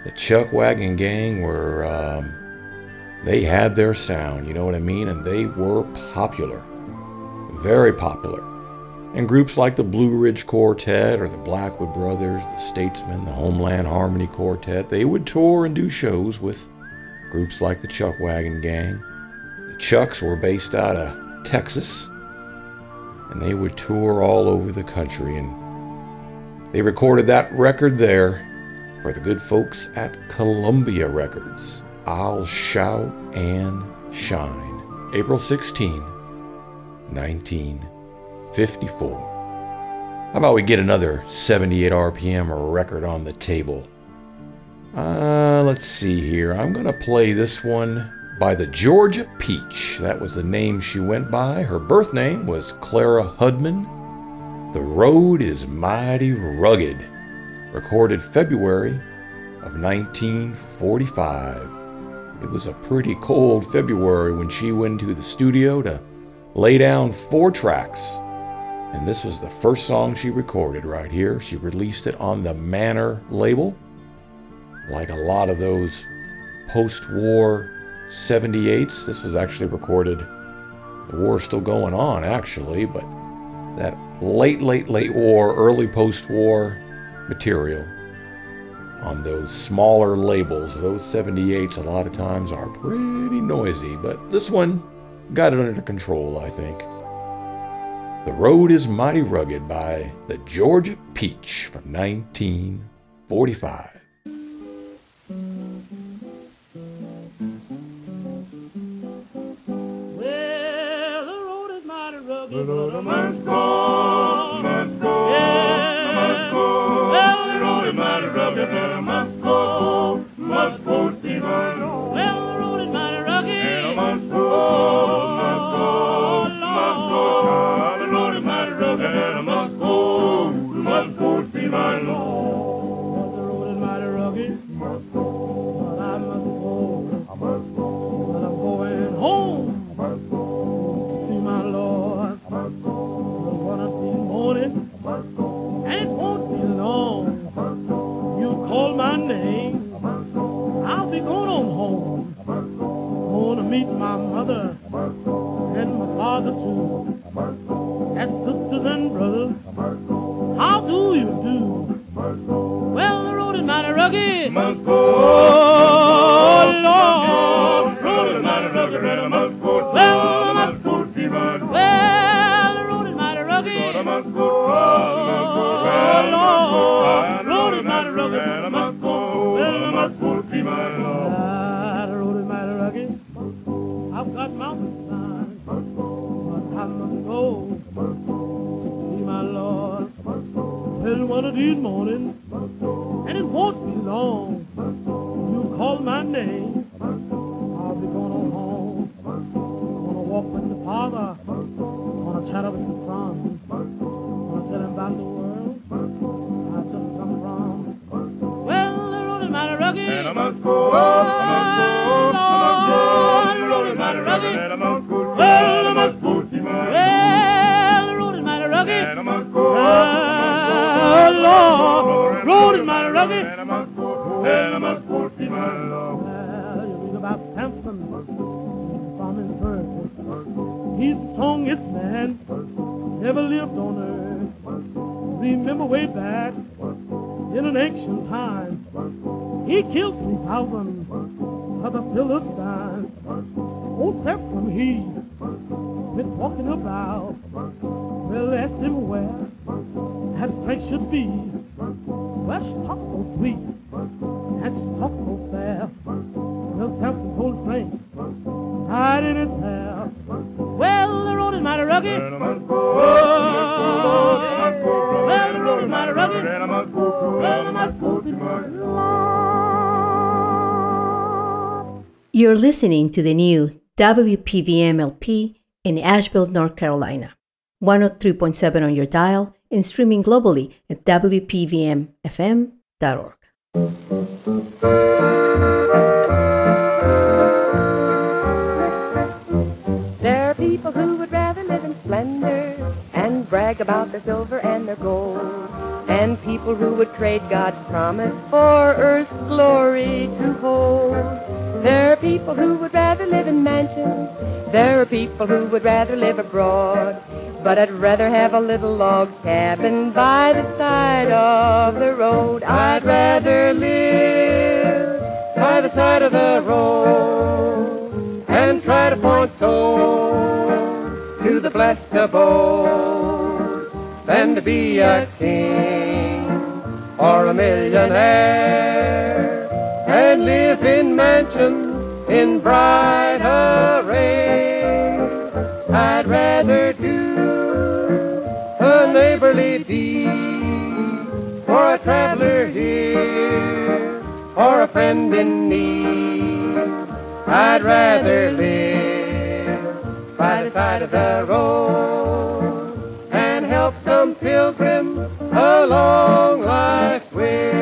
The Chuck Wagon Gang were, um, they had their sound, you know what I mean? And they were popular, very popular. And groups like the Blue Ridge Quartet or the Blackwood Brothers, the Statesman, the Homeland Harmony Quartet, they would tour and do shows with groups like the Chuck Wagon Gang. Chucks were based out of Texas, and they would tour all over the country, and they recorded that record there for the good folks at Columbia Records. I'll Shout and Shine, April sixteenth, nineteen fifty-four. How about we get another seventy-eight R P M record on the table? Uh, let's let's see here. I'm going to play this one by the Georgia Peach. That was the name she went by. Her birth name was Clara Hudman. The Road is Mighty Rugged, recorded February of nineteen forty-five. It was a pretty cold February when she went to the studio to lay down four tracks. And this was the first song she recorded right here. She released it on the Manor label. Like a lot of those post-war seventy-eights, this was actually recorded. The war's still going on, actually, but that late, late, late war, early post-war material on those smaller labels. Those seventy-eights a lot of times are pretty noisy, but this one got it under control, I think. The Road is Mighty Rugged by the Georgia Peach from nineteen forty-five. Well, the road is mighty rugged, but I must go, must go, yeah. Must go. Well, the road is mighty rugged, but I must go, must go to see my Lord. Well, the road is mighty rugged, and I must go. Meet my mother and my father too, and sisters and brothers. How do you do? Well, the road is mighty rugged. Must go, oh Lord. The road is mighty rugged, and I must go. Well, I must go to see my Lord. Well, the road is mighty rugged. I must go, oh Lord. The road is mighty rugged, and I must go. Well, I must go to see my Lord. Mountain sign, but I must go to see my Lord. Till one of these mornings, and it won't be long, you call my name, I'll be going on home. Gonna walk with the Father, gonna chat up with the Son, gonna tell him about the world I've just come from. Well, the road is mighty rugged, and I must go, I must go, I must go. And I must go, well, I must go to see my Lord. The road is mighty rugged, and I must go, ah, Lord. Road is mighty rugged, and I must go, and I must go to see my Lord. Well, you read about Samson from his birth. He's the strongest man ever lived on earth. Remember way back in an ancient time, he killed three thousand of the Philistines. Old Samson, he been walking about. Well, asked him where that strength should be. Well, she talked so sweet and she talked so fair. Well, Samson's whole strength hide in his hair. Well, the road is mighty rugged. Oh, well, the road is mighty rugged. Well, I must go to my Lord. You're listening to the new W P V M L P in Asheville, North Carolina. one oh three point seven on your dial and streaming globally at W P V M F M dot org. There are people who would rather live in splendor and brag about their silver and their gold, and people who would trade God's promise for earth's glory to hold. There are people who would rather live in mansions. There are people who would rather live abroad. But I'd rather have a little log cabin by the side of the road. I'd rather live by the side of the road and try to point souls to the blessed abode than to be a king or a millionaire and live in mansions in bright array. I'd rather do a neighborly deed for a traveler here for a friend in need. I'd rather live by the side of the road and help some pilgrim along life's way.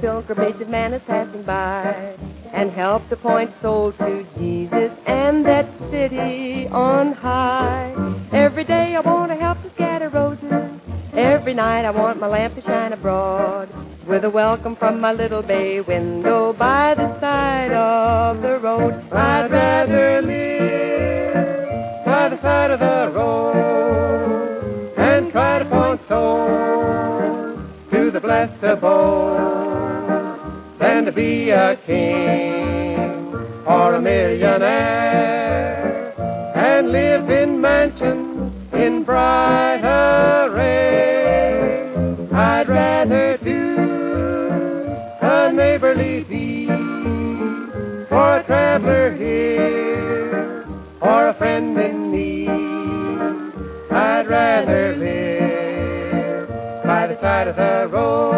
Pilgrimage of man is passing by, and help to point soul to Jesus and that city on high. Every day I want to help to scatter roses. Every night I want my lamp to shine abroad, with a welcome from my little bay window by the side of the road. I'd rather live by the side of the road and try to point soul to the blessed abode, than to be a king or a millionaire and live in mansions in bright array. I'd rather do a neighborly deed for a traveler here or a friend in need. I'd rather live by the side of the road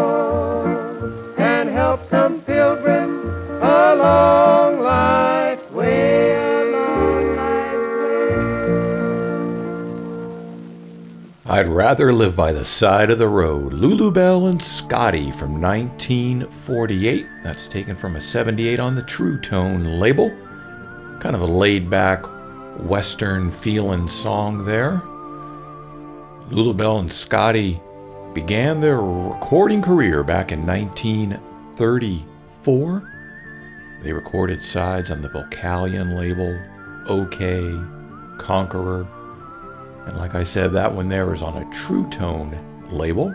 along life's way. I'd rather live by the side of the road. Lulu Belle and Scotty from nineteen forty-eight. That's taken from a seventy-eight on the True Tone label. Kind of a laid-back, western-feeling song there. Lulu Belle and Scotty began their recording career back in nineteen thirty-four. They recorded sides on the Vocalion label, OK, Conqueror, and like I said, that one there is on a True Tone label.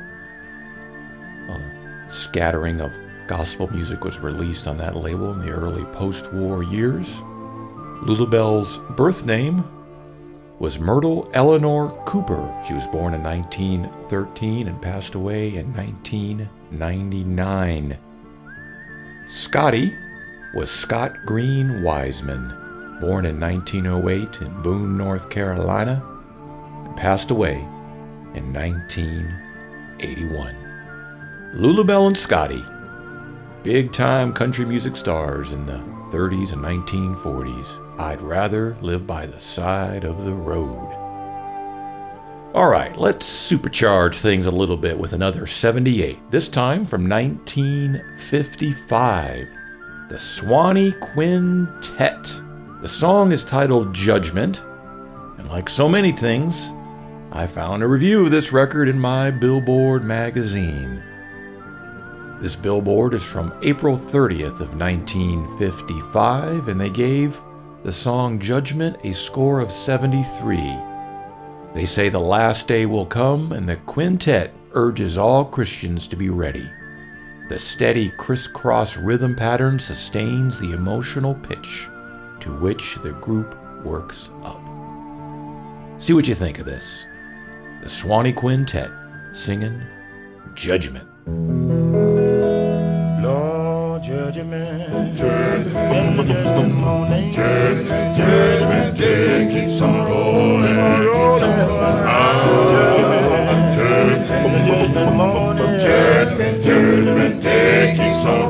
A scattering of gospel music was released on that label in the early post-war years. Lulu Belle's birth name was Myrtle Eleanor Cooper. She was born in nineteen thirteen and passed away in nineteen ninety-nine. Scotty was Scott Green Wiseman, born in nineteen oh eight in Boone, North Carolina, and passed away in nineteen eighty-one. Lulu Belle and Scotty, big-time country music stars in the thirties and nineteen forties. I'd rather live by the side of the road. All right, let's supercharge things a little bit with another seventy-eight, this time from nineteen fifty-five. The Swanee Quintet. The song is titled Judgment, and like so many things, I found a review of this record in my Billboard magazine. This Billboard is from April thirtieth of nineteen fifty-five, and they gave the song Judgment a score of seventy-three. They say the last day will come, and the quintet urges all Christians to be ready. The steady crisscross rhythm pattern sustains the emotional pitch to which the group works up. See what you think of this. The Swanee Quintet singing Judgment. Lord, judgment, judgment, judgment, judgment, judgment day keeps on rolling, keeps on rolling. Ah, judgment, judgment morning. Judgment, judgment day keeps on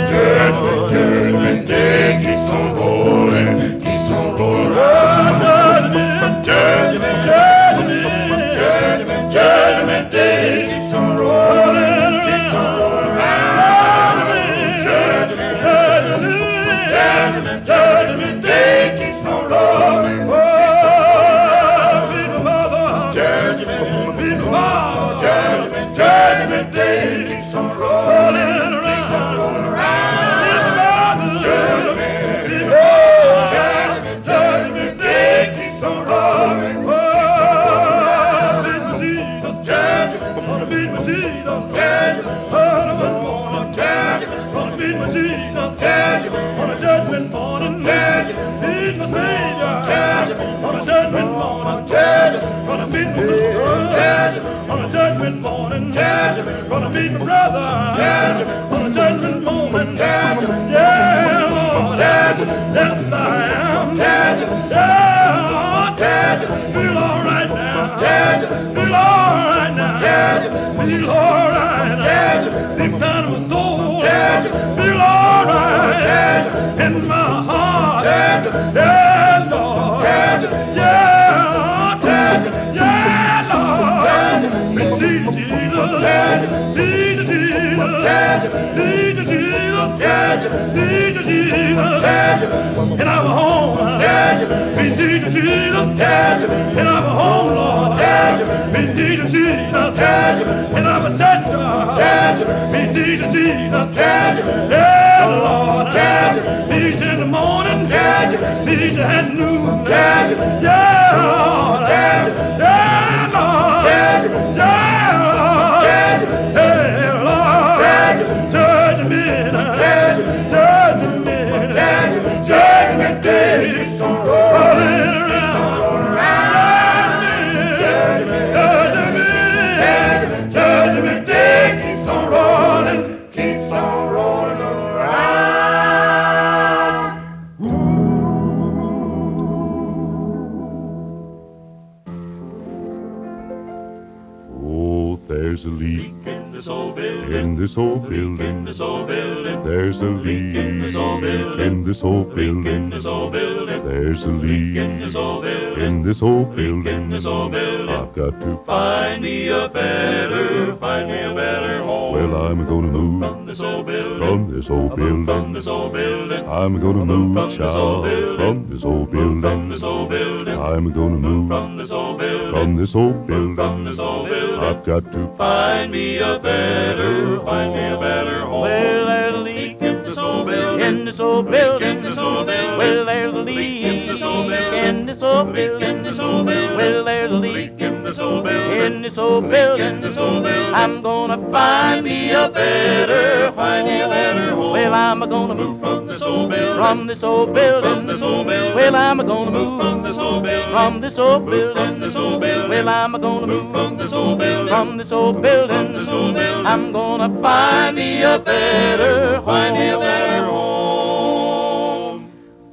Judgment, judgment day keeps on rolling, keeps on rolling. Big Brother, yeah, on the judgment moment, yeah, yeah, Lord, yeah, yes I am, yeah, yeah, yeah, feel all right now, yeah, feel all right now, yeah, feel all right now, yeah, deep down in my soul, yeah, feel all right, yeah, in my heart, yeah, yeah, Lord, yeah, yeah, yeah, Lord, we need Jesus. Lead to Jesus, lead to Jesus, in our home, we need to Jesus, in our home, Lord, we need to Jesus, in our church, we need to Jesus, yeah, Lord, need you in the morning, need you at noon, yeah, Lord, yeah, Lord, yeah, Lord, yeah. This old building, this old building, there's a leak in this old building, in this old building, there's a leak in this old building, in this old building, I've got to find me a better, find me a better home. Well, I'm gonna move from this old building, from this old building, from this old building, I'm gonna move, child, from this old building, from this old building, I'm gonna move from this old building, from this old building, from this old building, I've got to find me a better home. Find me a better home. Well, there's a leak in this old building, in this old building, well, there's a leak in this old building, in this old building, well, there's a leak in this old building, in this old building, I'm gonna find me a better, find me a better home. Well, I'm gonna move from this old building, from this old building, well, I'm gonna move from this old building, from this old building, well, I'm gonna move from this old building, from this old building, I'm gonna find me a better, find me a better home.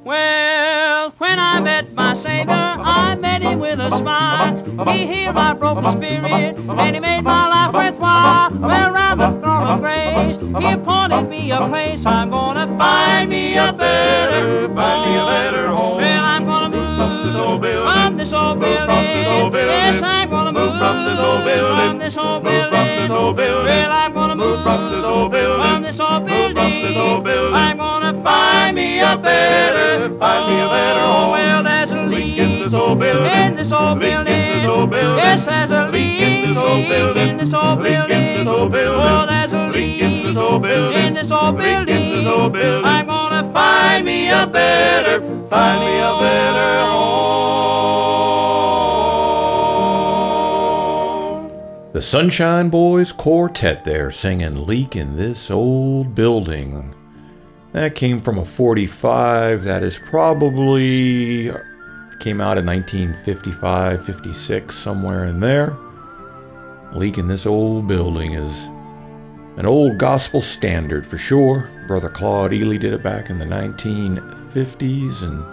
Well, when I met my Savior, I met him with a smile. He healed my broken spirit, and he made my life worthwhile. Well, round the throne of grace, he appointed me a place. I'm gonna find me a better, find me a better home. Well, I'm gonna move from this old building. Yes, I'm gonna move from this old building. Well, I'm gonna move from this old building. From this old building, I'm gonna find me a better, find me a better home. Well, there's a leak in this old building, in this old building. Yes, there's a leak in this old building, in this old building. Oh, there's a leak in this old building, in this old building. I'm gonna find me a better, find me a better home. The Sunshine Boys Quartet there singing "Leak in This Old Building." That came from a forty-five that is probably came out in nineteen fifty-five, fifty-six, somewhere in there. "Leak in This Old Building" is an old gospel standard for sure. Brother Claude Ely did it back in the nineteen fifties, and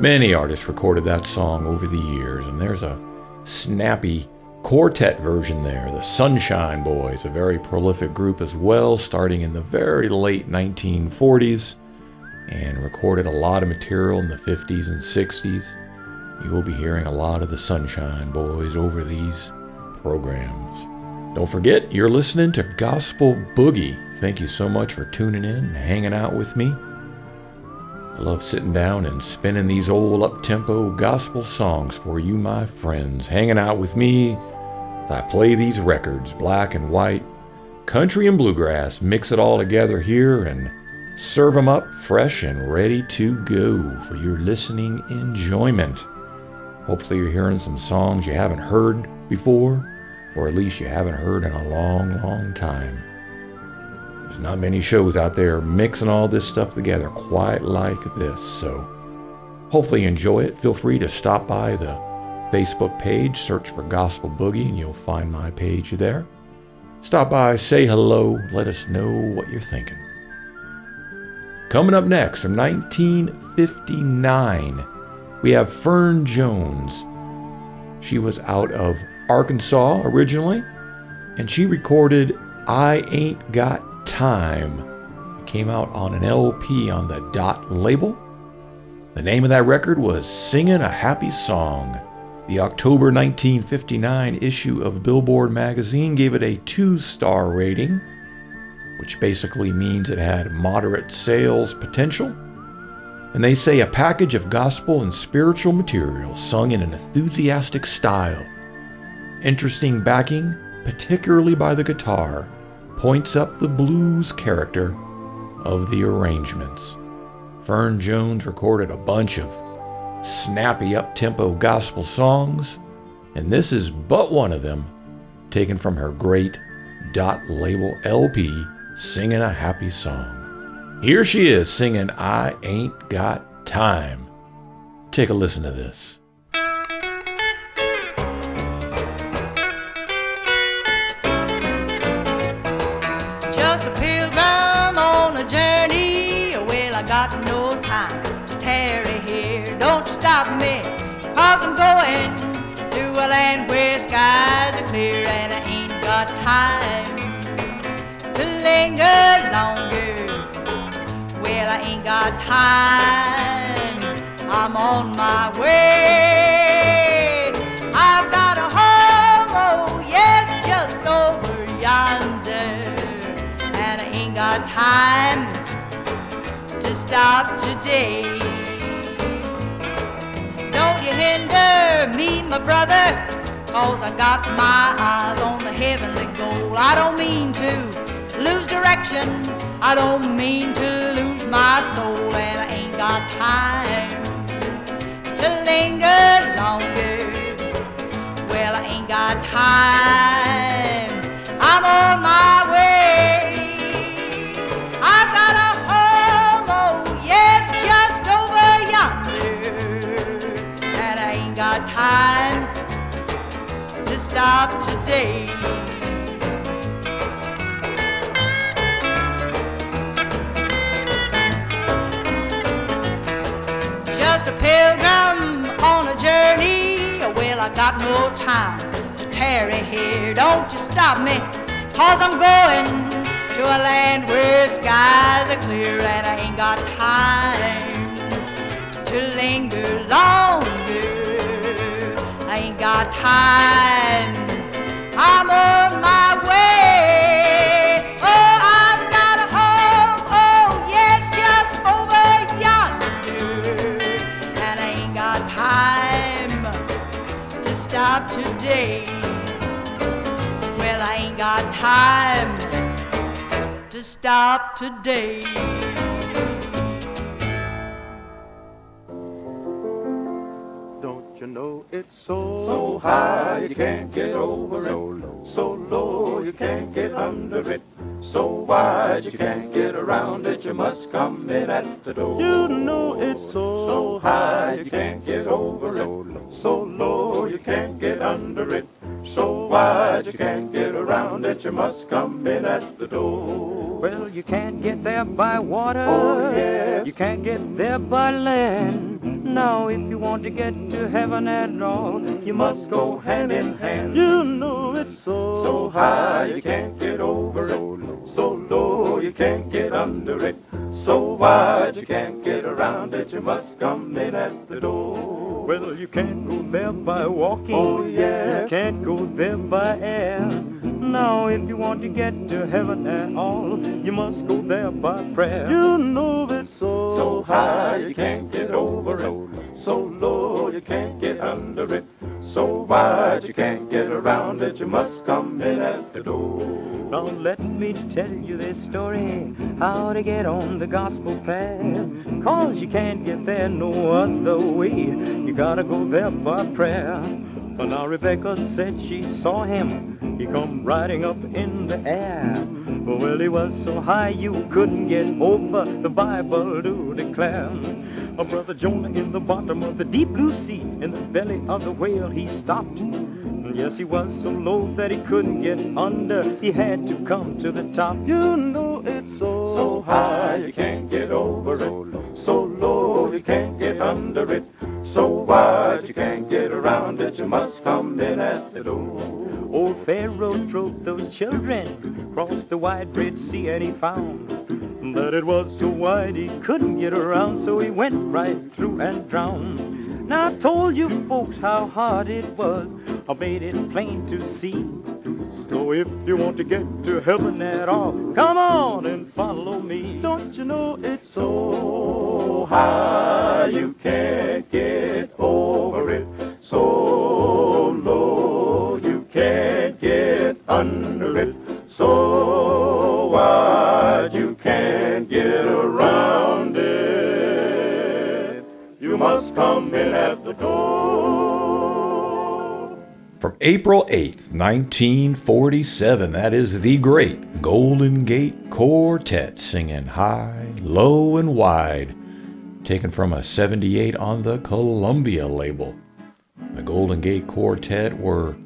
many artists recorded that song over the years. And there's a snappy quartet version there. The Sunshine Boys, a very prolific group as well, starting in the very late nineteen forties, and recorded a lot of material in the fifties and sixties. You will be hearing a lot of the Sunshine Boys over these programs. Don't forget, you're listening to Gospel Boogie. Thank you so much for tuning in and hanging out with me. I love sitting down and spinning these old up-tempo gospel songs for you, my friends. Hanging out with me as I play these records, black and white, country and bluegrass. Mix it all together here and serve them up fresh and ready to go for your listening enjoyment. Hopefully you're hearing some songs you haven't heard before, or at least you haven't heard in a long, long time. There's not many shows out there mixing all this stuff together quite like this, so hopefully you enjoy it. Feel free to stop by the Facebook page, search for Gospel Boogie, and you'll find my page there. Stop by, say hello, let us know what you're thinking. Coming up next from nineteen fifty-nine, we have Fern Jones. She was out of Arkansas originally, and she recorded I Ain't Got Time. It came out on an L P on the Dot label. The name of that record was Singin' a Happy Song. The October nineteen fifty-nine issue of Billboard magazine gave it a two-star rating, which basically means it had moderate sales potential. And they say a package of gospel and spiritual material sung in an enthusiastic style. Interesting backing, particularly by the guitar, points up the blues character of the arrangements. Fern Jones recorded a bunch of snappy up-tempo gospel songs, and this is but one of them, taken from her great Dot label L P, Singin' a Happy Song. Here she is singing I Ain't Got Time. Take a listen to this. Just a pilgrim on a journey, well, I got no time to tarry here. Don't stop me, 'cause I'm going to a land where skies are clear, and I ain't got time to linger longer. Well, I ain't got time, I'm on my way. I've got a home, oh yes, just over yonder, and I ain't got time to stop today. Don't you hinder me, my brother, 'cause I got my eyes on the heavenly goal. I don't mean to lose direction, I don't mean to lose my soul, and I ain't got time to linger longer. Well, I ain't got time, I'm on my way. I've got a home, oh yes, just over yonder, and I ain't got time to stop today. Just a pilgrim on a journey, well, I got no time to tarry here. Don't you stop me, 'cause I'm going to a land where skies are clear, and I ain't got time to linger longer. I ain't got time, I'm on my way. Oh, I've got a home, oh yes, just over yonder, and I ain't got time to stop today. Well, I ain't got time to stop today. You know it's so, so high you can't get over it, so low, so low you can't get under it, so wide you can't get around it, you must come in at the door. You know it's so, so high you can't get over it, so low, so low you can't get under it, so wide you can't get around it, you must come in at the door. Well, you can't get there by water, oh, yes, you can't get there by land. Now, if you want to get to heaven at all, you must go hand in hand. You know it's so, so high you can't get over it, so low, so low you can't get under it, so wide you can't get around it, you must come in at the door. Well, you can't go there by walking, oh yes, you can't go there by air. Now, if you want to get to heaven at all, you must go there by prayer. You know it's so, so high you can't get over it, so low you can't get under it, so wide you can't get around it, you must come in at the door. Now let me tell you this story, how to get on the gospel path, 'cause you can't get there no other way, you gotta go there by prayer. Well, now Rebecca said she saw him, he come riding up in the air. Well, he was so high you couldn't get over, the Bible do declare. A brother Jonah in the bottom of the deep blue sea, in the belly of the whale he stopped. Yes, he was so low that he couldn't get under. He had to come to the top. You know it's so, so high you can't get over so it. Low. So low you can't get under it. So wide you can't get around it. You must come in at the door. Old Pharaoh drove those children across the wide Red Sea, and he found that it was so wide he couldn't get around, so he went right through and drowned. Now I told you folks how hard it was, I made it plain to see. So if you want to get to heaven at all, come on and follow me. Don't you know it's so high you can't get over it, so low you can't get under it, so wide you can't get around it. You must come in at the door. From April eighth, nineteen forty-seven, that is the great Golden Gate Quartet singing High, Low, and Wide, taken from a seventy-eight on the Columbia label. The Golden Gate Quartet were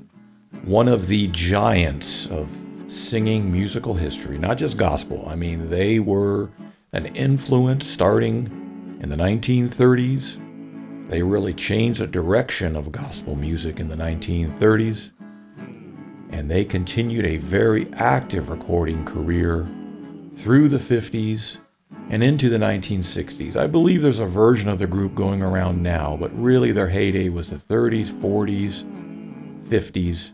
one of the giants of singing musical history, not just gospel. I mean, they were an influence starting in the nineteen thirties. They really changed the direction of gospel music in the nineteen thirties, and they continued a very active recording career through the fifties and into the nineteen sixties. I believe there's a version of the group going around now, but really their heyday was the thirties, forties, fifties,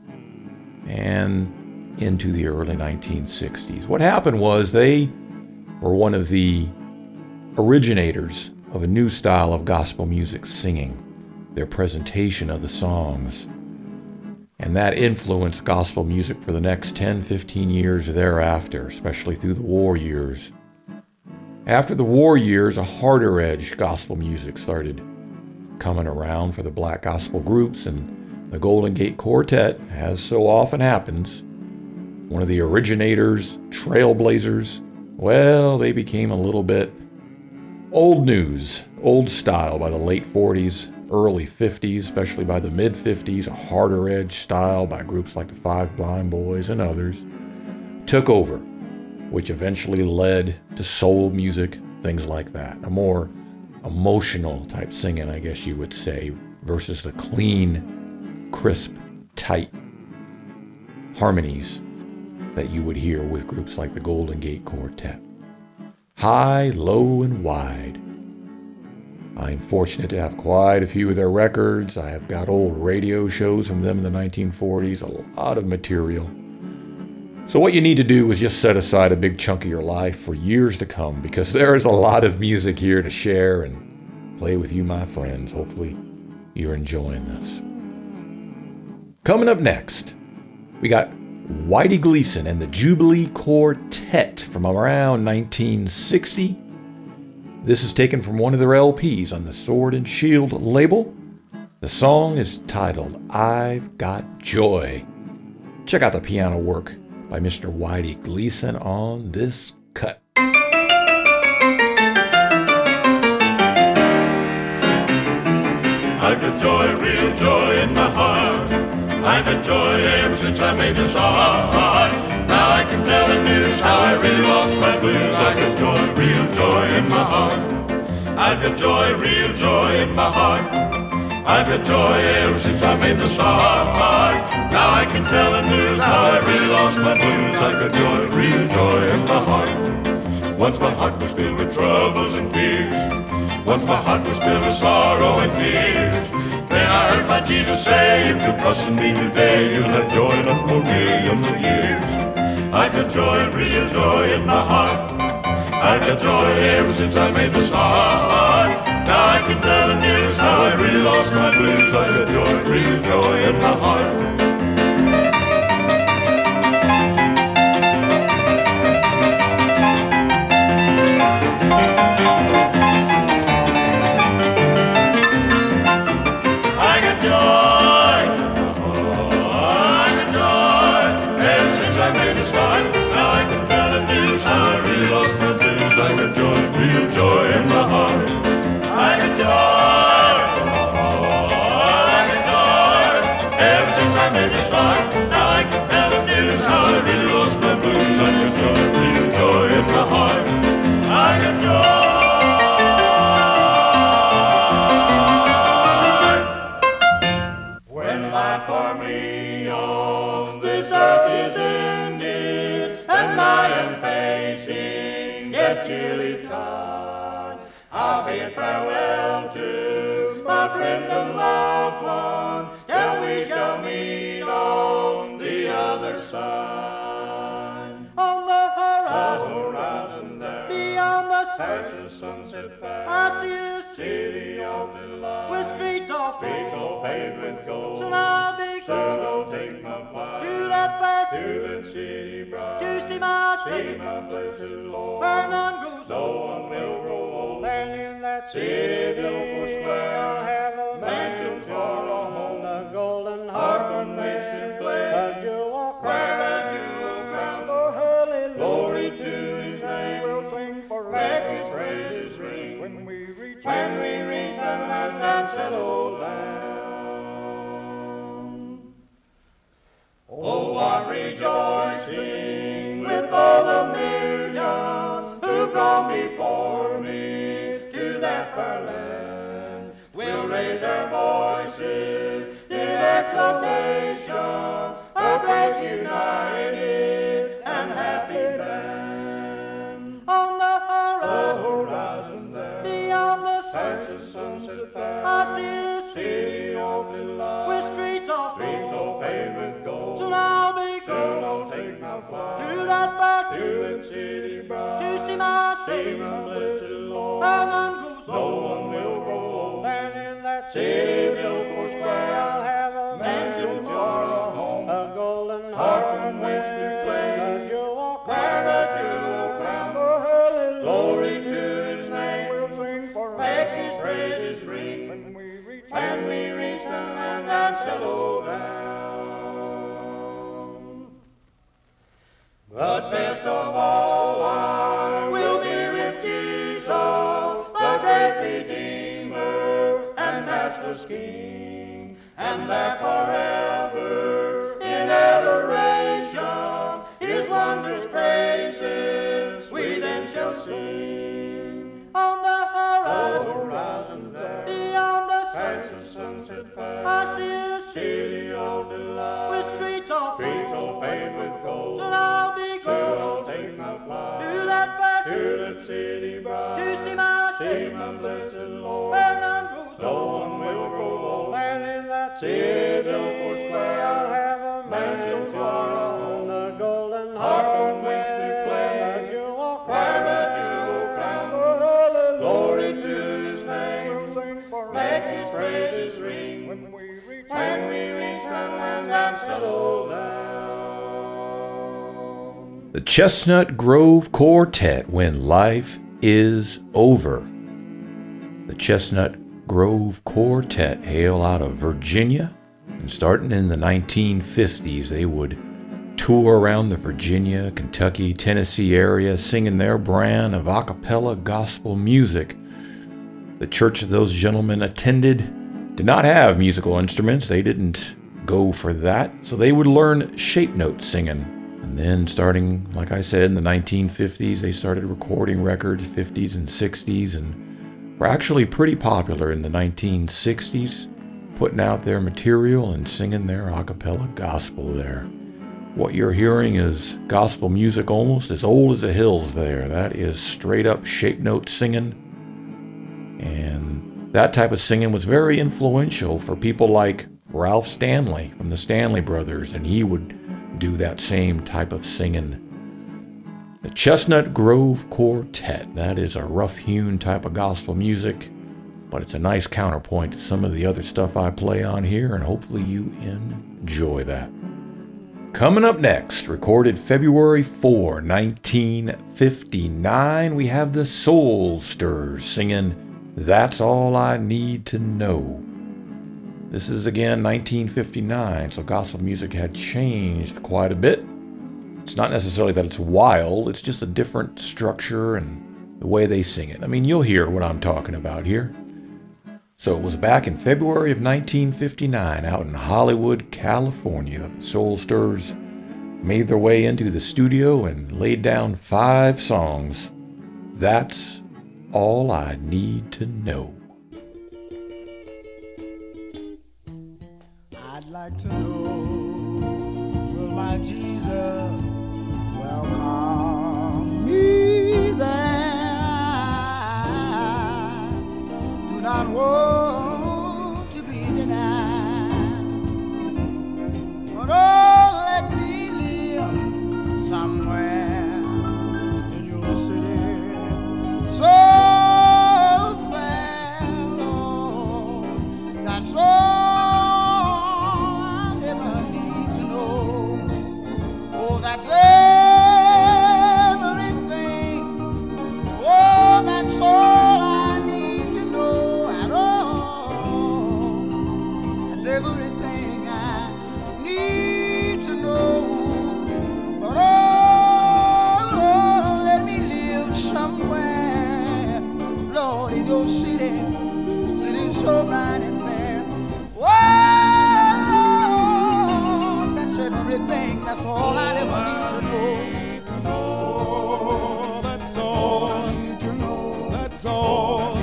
and into the early nineteen sixties. What happened was they were one of the originators of a new style of gospel music singing, their presentation of the songs. And that influenced gospel music for the next ten, fifteen years thereafter, especially through the war years. After the war years, a harder edge gospel music started coming around for the black gospel groups, and the Golden Gate Quartet, as so often happens, one of the originators, trailblazers, well, they became a little bit old news, old style by the late forties, early fifties, especially by the mid-fifties, a harder edge style by groups like the Five Blind Boys and others, took over, which eventually led to soul music, things like that. A more emotional type singing, I guess you would say, versus the clean, crisp, tight harmonies that you would hear with groups like the Golden Gate Quartet. High, Low, and Wide. I'm fortunate to have quite a few of their records. I have got old radio shows from them in the nineteen forties, a lot of material. So what you need to do is just set aside a big chunk of your life for years to come, because there is a lot of music here to share and play with you, my friends. Hopefully you're enjoying this. Coming up next, we got Whitey Gleason and the Jubilee Quartet from around nineteen sixty. This is taken from one of their L Ps on the Sword and Shield label. The song is titled I've Got Joy. Check out the piano work by Mister Whitey Gleason on this cut. I've got joy, real joy in my heart. I've had joy ever since I made the start. Now I can tell the news how I really lost my blues. I've got joy, real joy in my heart. I've got joy, real joy in my heart. I've got joy ever since I made the start. Now I can tell the news how I really lost my blues. I've got joy, real joy in my heart. Once my heart was filled with troubles and fears. Once my heart was filled with sorrow and tears. Then I heard my Jesus say, if you trust in me today, you'll have joy in a millions of years. I've got joy, real joy in my heart. I've got joy ever since I made the start. Now I can tell the news how I really lost my blues. I've got joy, real joy in my heart. Joy, star. Now I can tell a new star. I really lost my blues. I got joy, real joy in my heart. I got joy. Farewell to my friend and loved one, and we shall meet on the other side. On the horizon, there, beyond the sun, sunset fair, I see a city of delight, with streets all paved with gold. So I'll be so take my flight to that fair to the city bright, to see my see my blessed Lord, where none grows no old. One will grow old. And city, beautiful square, have a mansion for a home, a golden harp makes him play, a jewel crown, a jewel crown, oh hallelujah, glory to his name, we'll sing forever, make his praises ring, when we reach, when we reach our land and settle down. Oh, I'm rejoicing with all the million who've gone before me, land. We'll raise our voices in exultation, a great united and happy band. On the horizon, the horizon there, beyond the sunset, sunset fair, I see a city of delight, with streets all so paved with gold. Soon I'll be soon I'll take my flight to that fair city, to city bright, to see my Savior, blessed Lord. No one will grow old, and in that city beautiful square, I'll have a mansion for a home, a golden harp from which to play, a jewel crown, a jewel crown, oh hallelujah, glory to his name, we'll sing forever, make his praises ring, when we reach, when we reach the land and settle down. But best of all, I will be with Jesus, Redeemer, and matchless King, and there forever in adoration his wondrous praises we then shall sing. On the horizon, horizon there, beyond the sunset, sunset fair, I see a city of delight, with streets all paved with gold. So I'll be glad to take my flight to that fair city bright, to see my see my blessed Lord, where none grows no one will grow old, and in that city beautiful square, I'll have a mansion for a home, a golden harp on which to play, a jewel crown, a jewel crown, oh hallelujah, glory to his name, we'll sing forever, make his praises ring, when we reach, when we reach the land and settle down. The Chestnut Grove Quartet, When Life Is Over. The Chestnut Grove Quartet hail out of Virginia, and starting in the nineteen fifties, they would tour around the Virginia, Kentucky, Tennessee area singing their brand of a cappella gospel music. The church those gentlemen attended did not have musical instruments. They didn't go for that, so they would learn shape note singing. And then starting, like I said, in the nineteen fifties, they started recording records, fifties and sixties, and were actually pretty popular in the nineteen sixties, putting out their material and singing their a cappella gospel there. What you're hearing is gospel music almost as old as the hills there. That is straight up shape note singing. And that type of singing was very influential for people like Ralph Stanley from the Stanley Brothers, and he would do that same type of singing. The Chestnut Grove Quartet, that is a rough-hewn type of gospel music, but it's a nice counterpoint to some of the other stuff I play on here, and hopefully you enjoy that. Coming up next, recorded February fourth, nineteen fifty-nine, we have the Soul Stirrers singing That's All I Need to Know. This is again nineteen fifty-nine, so gospel music had changed quite a bit. It's not necessarily that it's wild, it's just a different structure and the way they sing it. I mean, you'll hear what I'm talking about here. So it was back in February of nineteen fifty-nine out in Hollywood, California, that Soul Stirrers made their way into the studio and laid down five songs. That's All I Need to Know. I'd like to know, will my Jesus welcome me there? Do not want to be denied, but oh, let me live somewhere in your city so fair, Lord, that's all. That's all I ever need to know. That's all I need to know. That's all.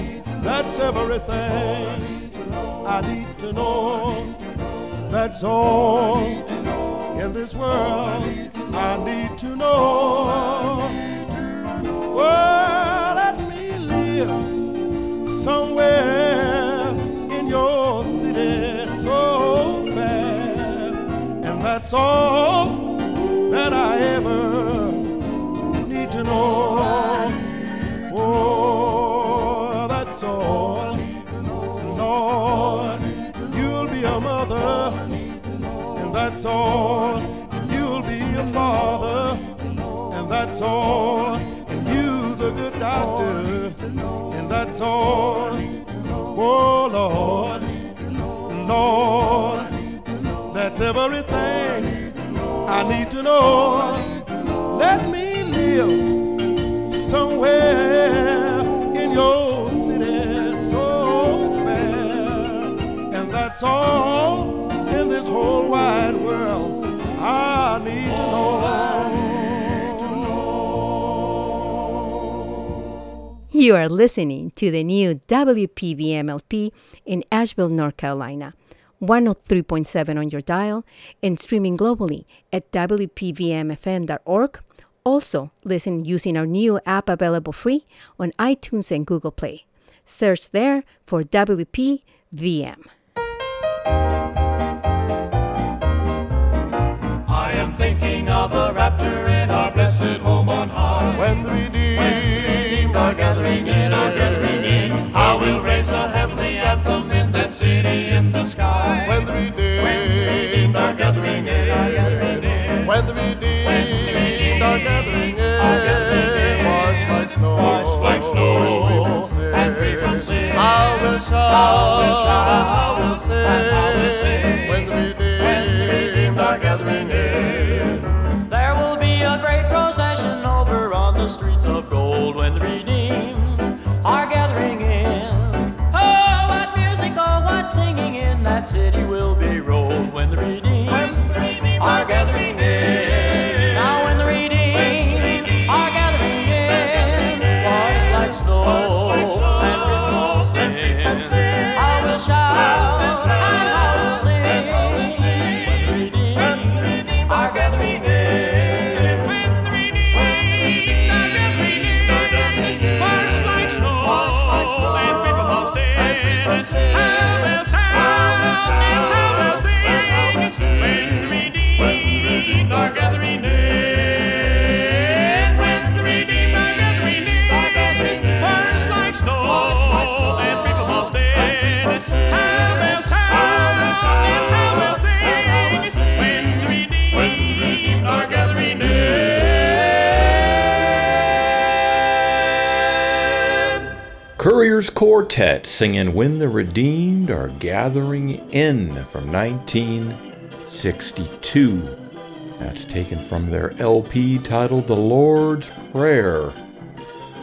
That's everything I need to know. That's all in this world I need to know. Well, let me live somewhere in your city so fair, and that's all that I ever need to know. Oh, that's all. Lord, you'll be a mother, and that's all. You'll be a father, and that's all. And you's a good doctor, and that's all. Oh, Lord, Lord, that's everything I need to know. Let me live somewhere in your city so fair, and that's all in this whole wide world I need to know. You are listening to the new W P V M L P in Asheville, North Carolina, one oh three point seven on your dial, and streaming globally at W P V M F M dot org. Also, listen using our new app available free on iTunes and Google Play. Search there for W P V M. I am thinking of a rapture in our blessed home on high. When the redeemed, when the redeemed are gathering in, are gathering in, I will raise the heavenly anthem in that city in the sky. When the redeemed, when the redeemed are gathering in, are gathering in, when the redeemed, when the redeemed are gathering in, are gathering in, washed like snow, washed like snow, and free from sin, I will shout, I will sing, and I will sing, when the redeemed, when the redeemed are gathering in. There will be a great procession over on the streets of gold when the redeemed are gathering in. Singing in that city will be rolled when the redeemed, when the redeemed are gathering in. Now when the redeemed, when the redeemed are gathering in, washed like snow, like snow and free from sin, sin, I will shout, I, shout, I, will, sing, I will sing when the redeemed, when the redeemed are gathering in. When the redeemed, when the redeemed are gathering in, washed like snow, like snow and free from sin, and free from sin, I will when the redeemed are gathering in, when the redeemed are gathering in, washed like snow and free from sin, I will shout and I will sing when the redeemed are gathering in. Courier's Quartet singing "When the Redeemed Are Gathering In" from nineteen sixty-two. That's taken from their L P titled The Lord's Prayer.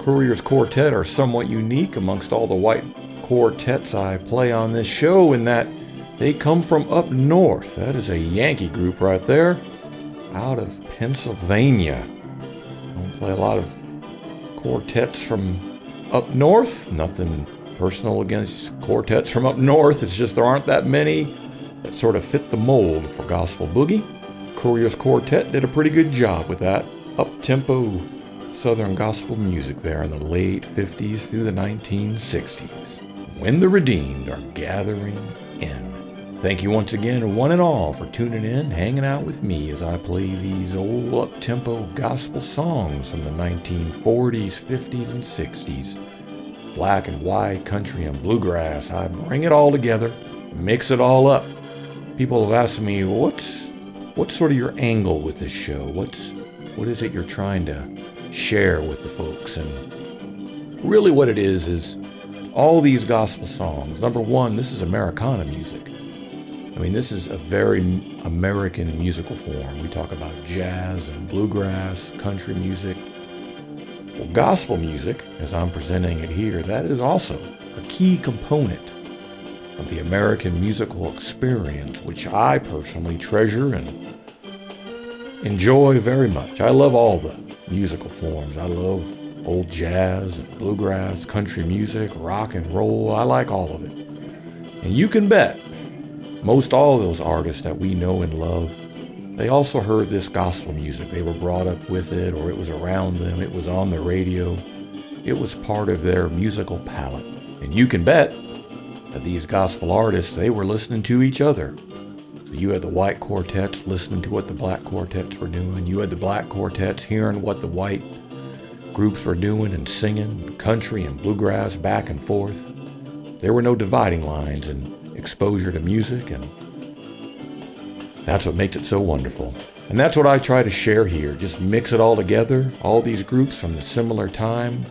Courier's Quartet are somewhat unique amongst all the white quartets I play on this show, in that they come from up north. That is a Yankee group right there, out of Pennsylvania. I don't play a lot of quartets from up north. Nothing personal against quartets from up north. It's just there aren't that many that sort of fit the mold for Gospel Boogie. Courier's Quartet did a pretty good job with that up-tempo Southern gospel music there in the late fifties through the nineteen sixties. When the redeemed are gathering in. Thank you once again, one and all, for tuning in, hanging out with me as I play these old up-tempo gospel songs from the nineteen forties, fifties, and sixties. Black and white, country and bluegrass. I bring it all together, mix it all up. People have asked me, what's, what's sort of your angle with this show? What's, what is it you're trying to share with the folks? And really what it is is all these gospel songs. Number one, this is Americana music. I mean, this is a very American musical form. We talk about jazz and bluegrass, country music. Well, gospel music, as I'm presenting it here, that is also a key component of the American musical experience, which I personally treasure and enjoy very much. I love all the musical forms. I love old jazz, and bluegrass, country music, rock and roll. I like all of it. And you can bet most all those artists that we know and love, they also heard this gospel music. They were brought up with it, or it was around them, it was on the radio. It was part of their musical palette. And you can bet that these gospel artists, they were listening to each other. So you had the white quartets listening to what the black quartets were doing. You had the black quartets hearing what the white groups were doing and singing country and bluegrass back and forth. There were no dividing lines in exposure to music, and that's what makes it so wonderful. And that's what I try to share here. Just mix it all together, all these groups from the similar time,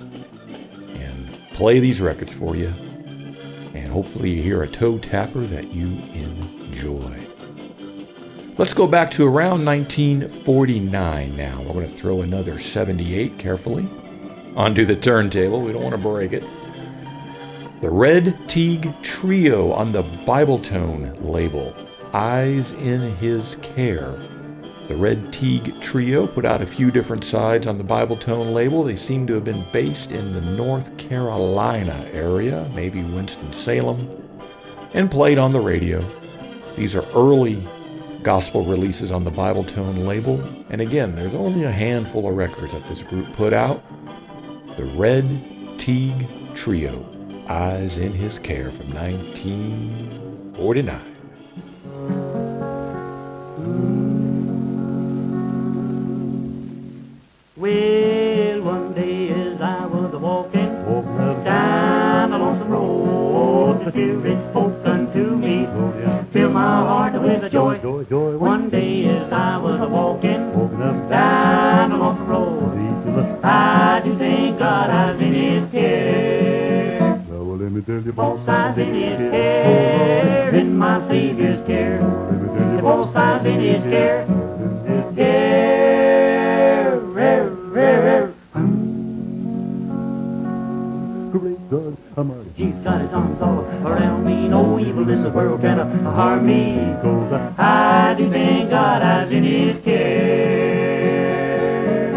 and play these records for you. And hopefully you hear a toe tapper that you enjoy. Let's go back to around nineteen forty-nine now. We're going to throw another seventy-eight carefully onto the turntable. We don't want to break it. The Red Teague Trio on the Bibletone label. Eyes in His Care. The Red Teague Trio put out a few different sides on the Bibletone label. They seem to have been based in the North Carolina area, maybe Winston-Salem, and played on the radio. These are early gospel releases on the Bibletone label, and again, there's only a handful of records that this group put out. The Red Teague Trio, Eyes in His Care from nineteen forty-nine. Well, one day as I was walking, walking up down the lonesome road, the Spirit spoke unto me, fill my heart with a joy. Joy, joy. One day as I was walking, walking up down the lonesome road, I do thank God I've in His care. Now well, let me tell you, both sides in His care, in my Savior's care. Both sides in His care, His care. Jesus got His arms all around me, no evil this world can harm me, 'cause I do thank God I've in His care.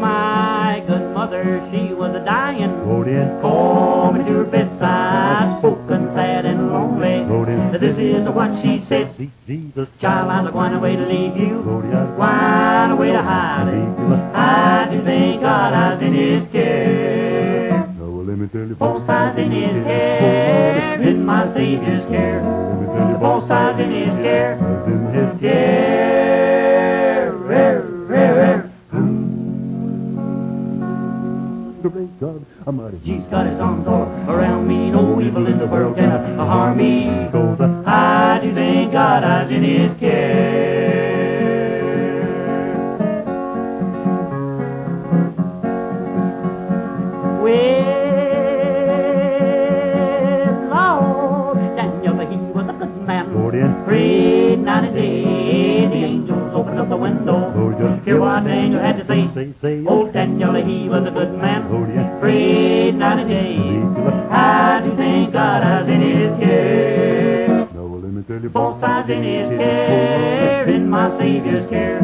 My good mother, she was a dying, oh, yeah. Called me to her bedside, spoken sad and lonely, oh, yeah. This is what she said, Jesus. Child, I'm going away to leave you, oh, yeah. Going away to hide it. I do thank God I've in His care. Now well, let me tell you, both sides in His care, in my Savior's care. Let me tell you, both sides in His care, in His care. Great God, Almighty. Jesus got His arms all around me. No evil in the world can harm me. I do thank God I've in His care. Well, Lord, Daniel, he was a good man. Lord, yeah. Prayed night and day. The angels opened up the window. Lord, yeah. Hear what Daniel had to say. saint. Sing, sing. Old Daniel, he was a good man. Oh, yes. Prayed night and day. I do thank God I was in his care. No, let me tell you, both sides in his care, in my Savior's care.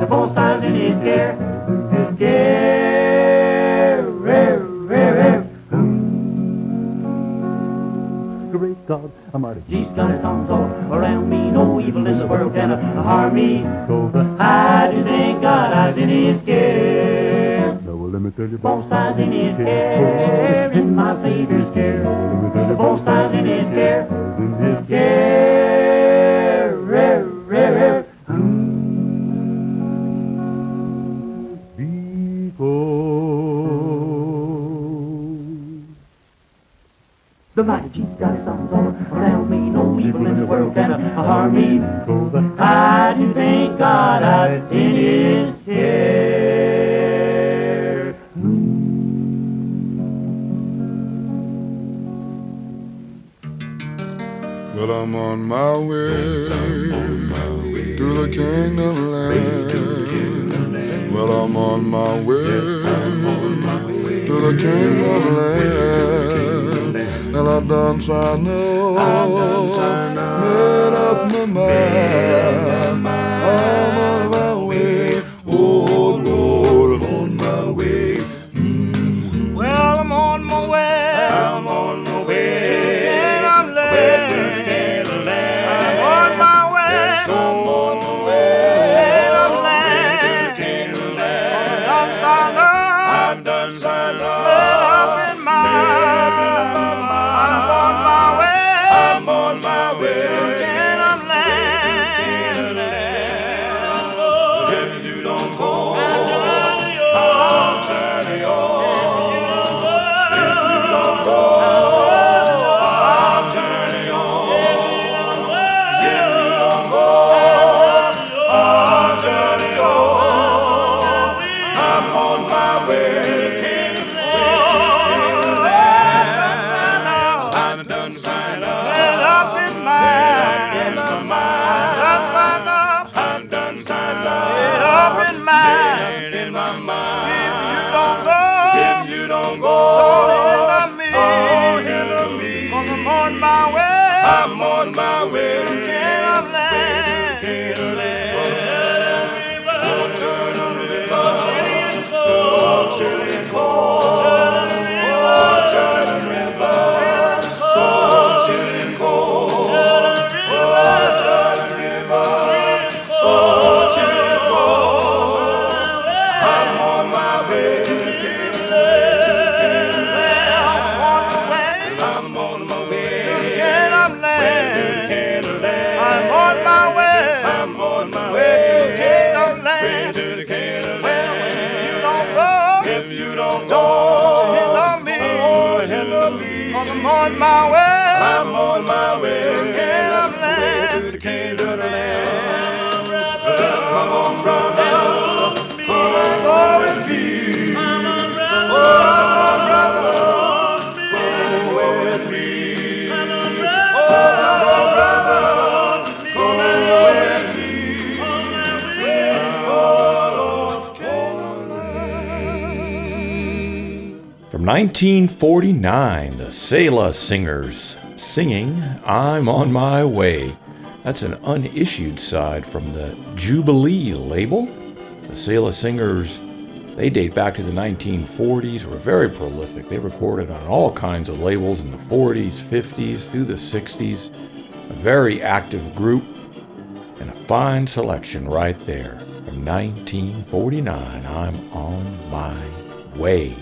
The both sides in his care, his care. Great God Almighty. He's got his arms all around me. No evil in the world can harm me. I do thank God I was in his care. Now, well, let me tell you, both sides in his care, in my Savior's care. The both sides in his care, his care. Rare, rare, rare. The mighty Jesus got his arms all around me. No evil in the world can harm me. I do thank God I was in his care. Well, I'm on my way to the kingdom land. Well, I'm on my way to the kingdom land. Well, I've done so I know, I've done so I know, made up my mind, I'm on my way, oh Lord, I'm on my way, mm-hmm. Well, I'm on my way, I'm on my way, to Canaan land, I'm on my way, I'm on my way, to Canaan land, to Canaan land, I've done so I know, I've done so I know, made up in mind. On my way, I'm on my way to the Canaan land. To the Canaan land. Come on, brother, for glory be. Come on, brother, for glory be. Come on, brother, for glory be. Oh, Canaan land. From nineteen forty-nine. Selah Singers singing I'm on my way. That's an unissued side from the Jubilee label. The Selah Singers, they date back to the nineteen forties, were very prolific. They recorded on all kinds of labels in the forties, fifties, through the sixties. A very active group and a fine selection right there. From nineteen forty-nine, I'm on my way.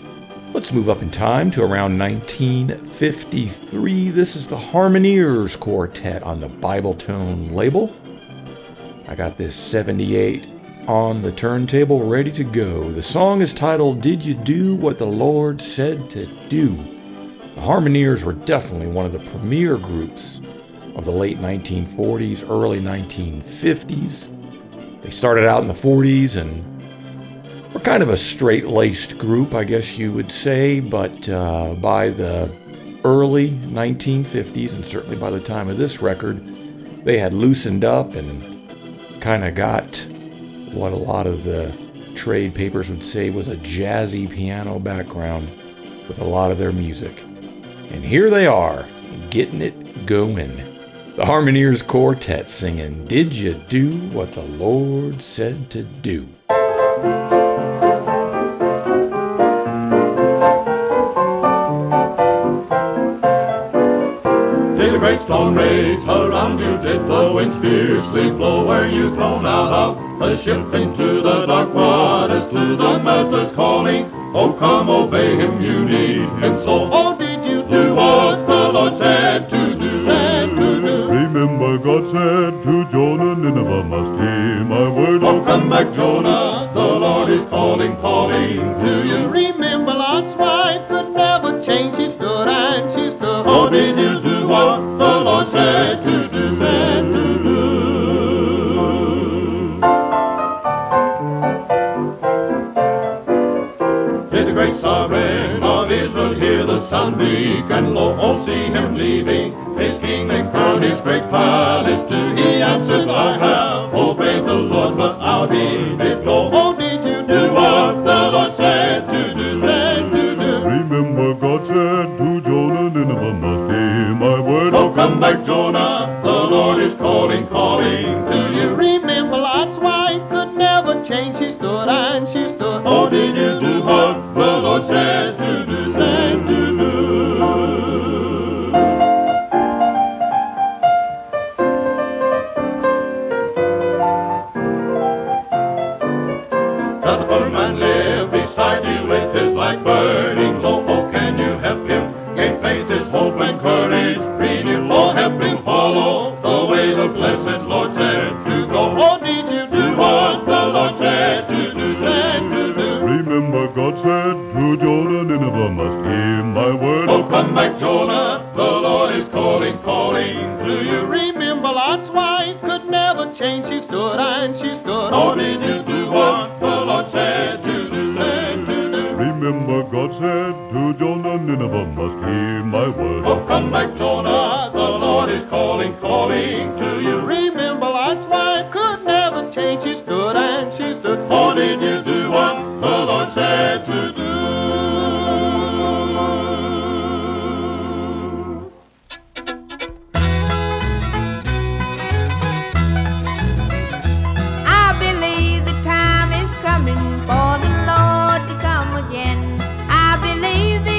Let's move up in time to around nineteen fifty-three. This is the Harmoneers Quartet on the Bible Tone label. I got this seventy-eight on the turntable ready to go. The song is titled, Did You Do What the Lord Said to Do? The Harmoneers were definitely one of the premier groups of the late nineteen forties, early nineteen fifties. They started out in the forties and we're kind of a straight-laced group, I guess you would say, but uh, by the early nineteen fifties, and certainly by the time of this record, they had loosened up and kind of got what a lot of the trade papers would say was a jazzy piano background with a lot of their music. And here they are, getting it going. The Harmoneers Quartet singing, "Did You Do What the Lord Said to Do?" Great storm rage all around you did blow in fiercely blow, were you thrown out of the ship into the dark waters to the master's calling. Oh, come obey him, you need him so. Oh, did you do what the Lord said to do? Said to do. Remember God said to Jonah, Nineveh must hear my word. Oh, come back, Jonah, the Lord is calling, calling to you. Remember Lot's wife could never change, she stood and she stood. Oh, did you do what the Lord said to do, said to do. Did the great sovereign of Israel hear the sound weak and low? Oh, see him leaving his king and crown, his great palace. Too he answered, I have obeyed the Lord, but out he did go. Oh, did you do what the Lord said to do, said to do? Remember God said to Jonah, Nineveh must hear my word. Oh, come back, Jonah, the Lord is calling, calling to you. Remember Lot's wife could never change, she stood and she stood. Oh, did you do what the Lord said to do, said to do? Does the poor man live beside you with his light burning low? Oh, can you help him? Give faith his hope and courage, renew, oh, help him follow the way the blessed Lord said to go. Oh, did you do what the Lord said to do, said to do? Remember God said to Jonah, Nineveh must hear my word. Oh, come back, Jonah, the Lord is calling, calling to you. Remember Lot's wife could never change, she stood and she stood. Oh, did you do what the Lord said to do, said to do? Remember God said to Jonah, Nineveh must hear my word. Oh, come back, Jonah, the Lord is calling, calling to you. Remember Lot's wife could never change, she stood and she stood. Oh, did you do what the Lord said to do? I believe the time is coming for the Lord to come again. I believe the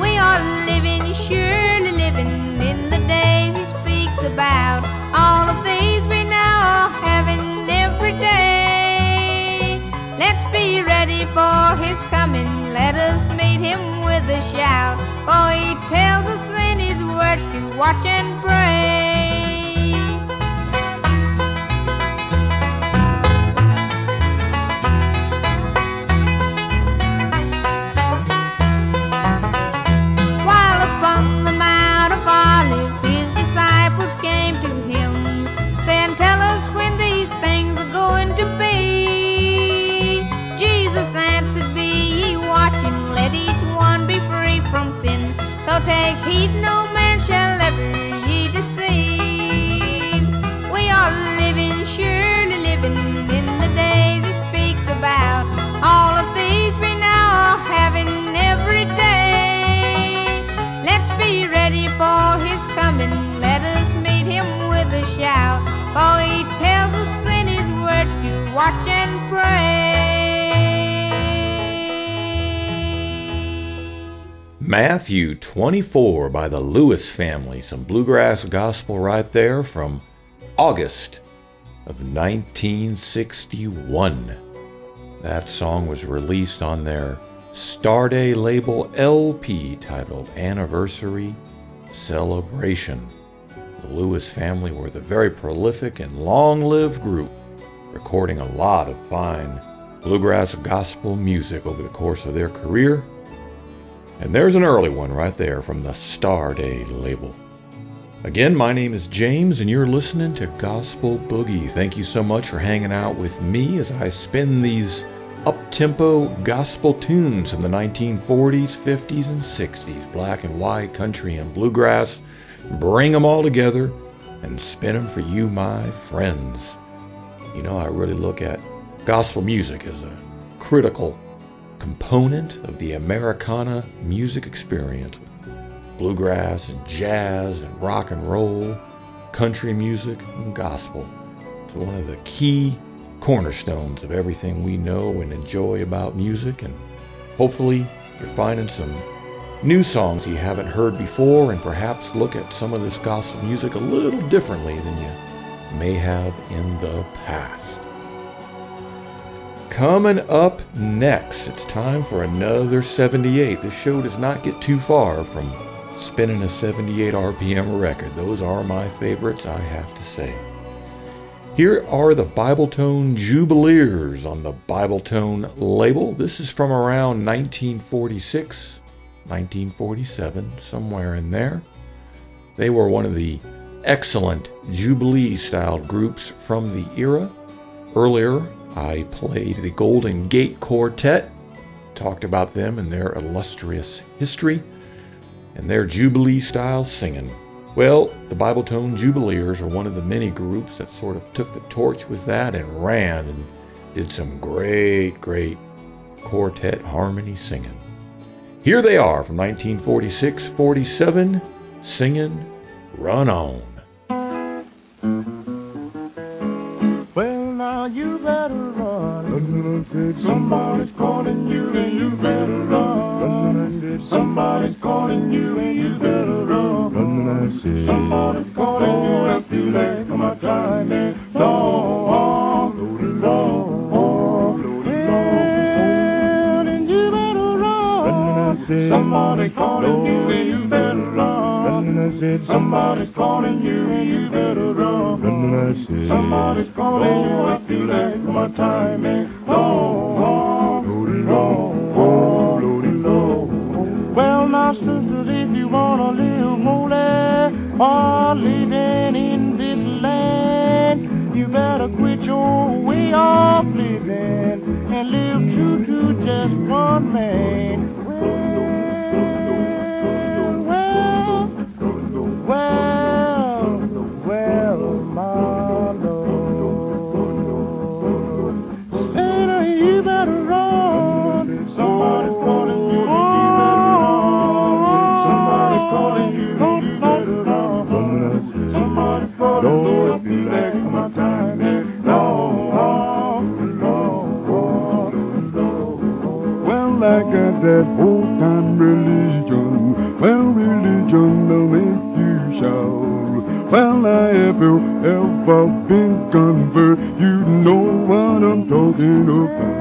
we are living, surely living in the days he speaks about. All of these we now are having every day. Let's be ready for his coming, let us meet him with a shout, for he tells us in his words to watch and pray. Came to him, saying, tell us when these things are going to be. Jesus answered, be ye watching, let each one be free from sin. So take heed, no man shall ever ye deceive. We are living, surely living, in the days he speaks about. All of these we now are having every day. Let's be ready for his coming, let us meet him with a shout, for he tells us in his words to watch and pray. Matthew twenty-four by the Lewis Family. Some bluegrass gospel right there from August of nineteen sixty-one. That song was released on their Starday label L P titled Anniversary Celebration. The Lewis Family were the very prolific and long-lived group, recording a lot of fine bluegrass gospel music over the course of their career. And there's an early one right there from the Starday label. Again, my name is James, and you're listening to Gospel Boogie. Thank you so much for hanging out with me as I spend these up-tempo gospel tunes in the nineteen forties, fifties, and sixties, black and white, country and bluegrass. Bring them all together and spin them for you, my friends. You know, I really look at gospel music as a critical component of the Americana music experience. Bluegrass and jazz and rock and roll, country music and gospel. It's one of the key cornerstones of everything we know and enjoy about music, and hopefully you're finding some new songs you haven't heard before and perhaps look at some of this gospel music a little differently than you may have in the past. Coming up next, it's time for another seventy-eight. This show does not get too far from spinning a seventy-eight R P M record. Those are my favorites, I have to say. Here are the Bibletone Jubileers on the Bibletone label. This is from around nineteen forty-six, nineteen forty-seven, somewhere in there. They were one of the excellent Jubilee-styled groups from the era. Earlier, I played the Golden Gate Quartet, talked about them and their illustrious history, and their Jubilee-style singing. Well, the Bibletone Jubileers are one of the many groups that sort of took the torch with that and ran and did some great, great quartet harmony singing. Here they are from nineteen forty-six, forty-seven, singing Run On. Well, now you better run. Somebody's calling you and you better run. Somebody's calling you and you better run. Somebody's calling you and you better run. Somebody's calling you and you better run. Run, run, and you better run. Somebody's calling you and you better run. Somebody's calling you and you better run. Somebody's calling you and you better run. My time is long, loading long, loading low. Well, now, sisters, if you wanna live holy or living in this land, you better quit your way of living and live true to just one man. Well, well, well, well, my. I got that old time religion. Well, religion will make you shout. Well, I ever, ever been converted. You know what I'm talking about.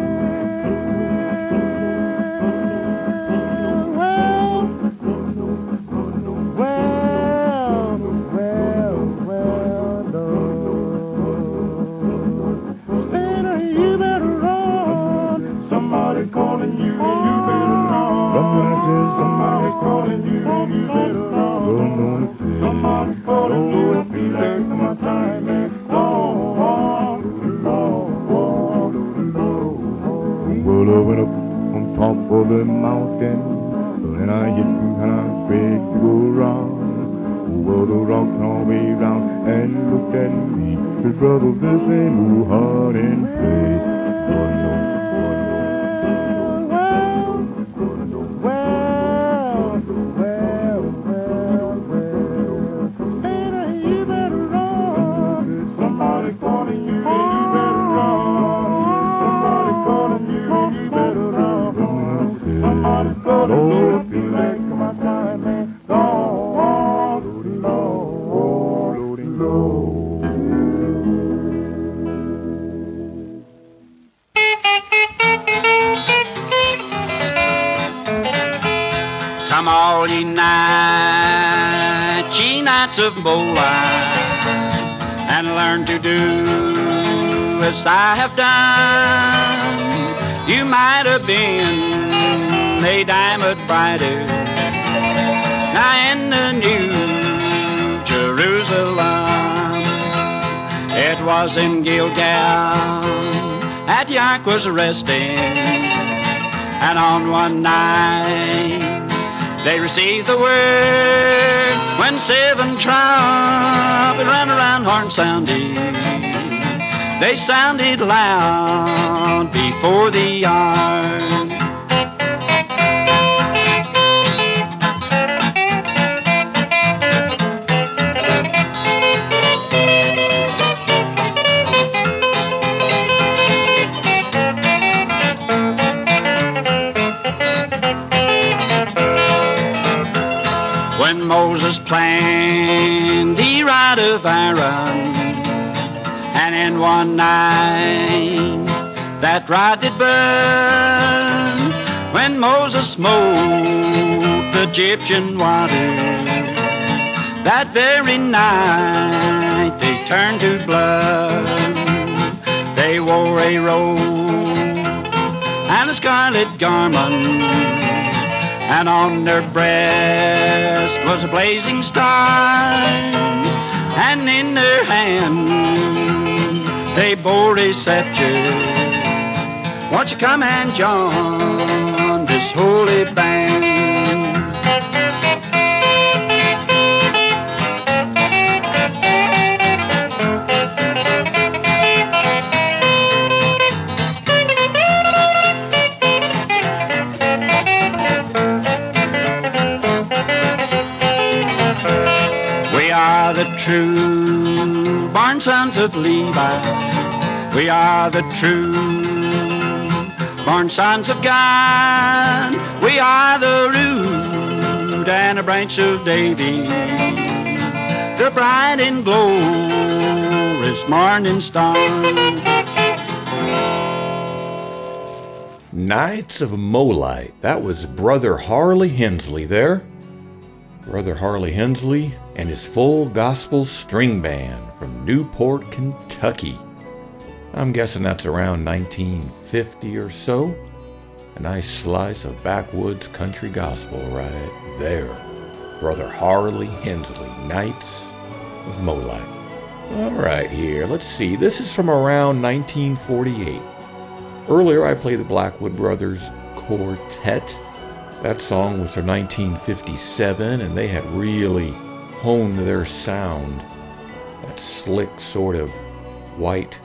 Of Moline, and learn to do as I have done. You might have been a diamond brighter now in the New Jerusalem. It was in Gilgal at York was arrested, and on one night they received the word when seven trumpets ran around horn sounding. They sounded loud before the yard. When Moses planned the rite of Aaron, and in one night that rite did burn, when Moses smote the Egyptian water, that very night they turned to blood. They wore a robe and a scarlet garment, and on their breast was a blazing star, and in their hand they bore a scepter. Won't you come and join this holy band? We are the true born sons of Levi. We are the true born sons of God. We are the root and a branch of David, the bright and glorious morning star. Knights of Molite. That was Brother Harley Hensley there. Brother Harley Hensley and his full gospel string band from Newport, Kentucky. I'm guessing that's around nineteen fifty or so. A nice slice of backwoods country gospel right there. Brother Harley Hensley, Knights of Molite. All right, here, let's see. This is from around nineteen forty-eight. Earlier, I played the Blackwood Brothers Quartet. That song was from nineteen fifty-seven, and they had really honed their sound, that slick sort of white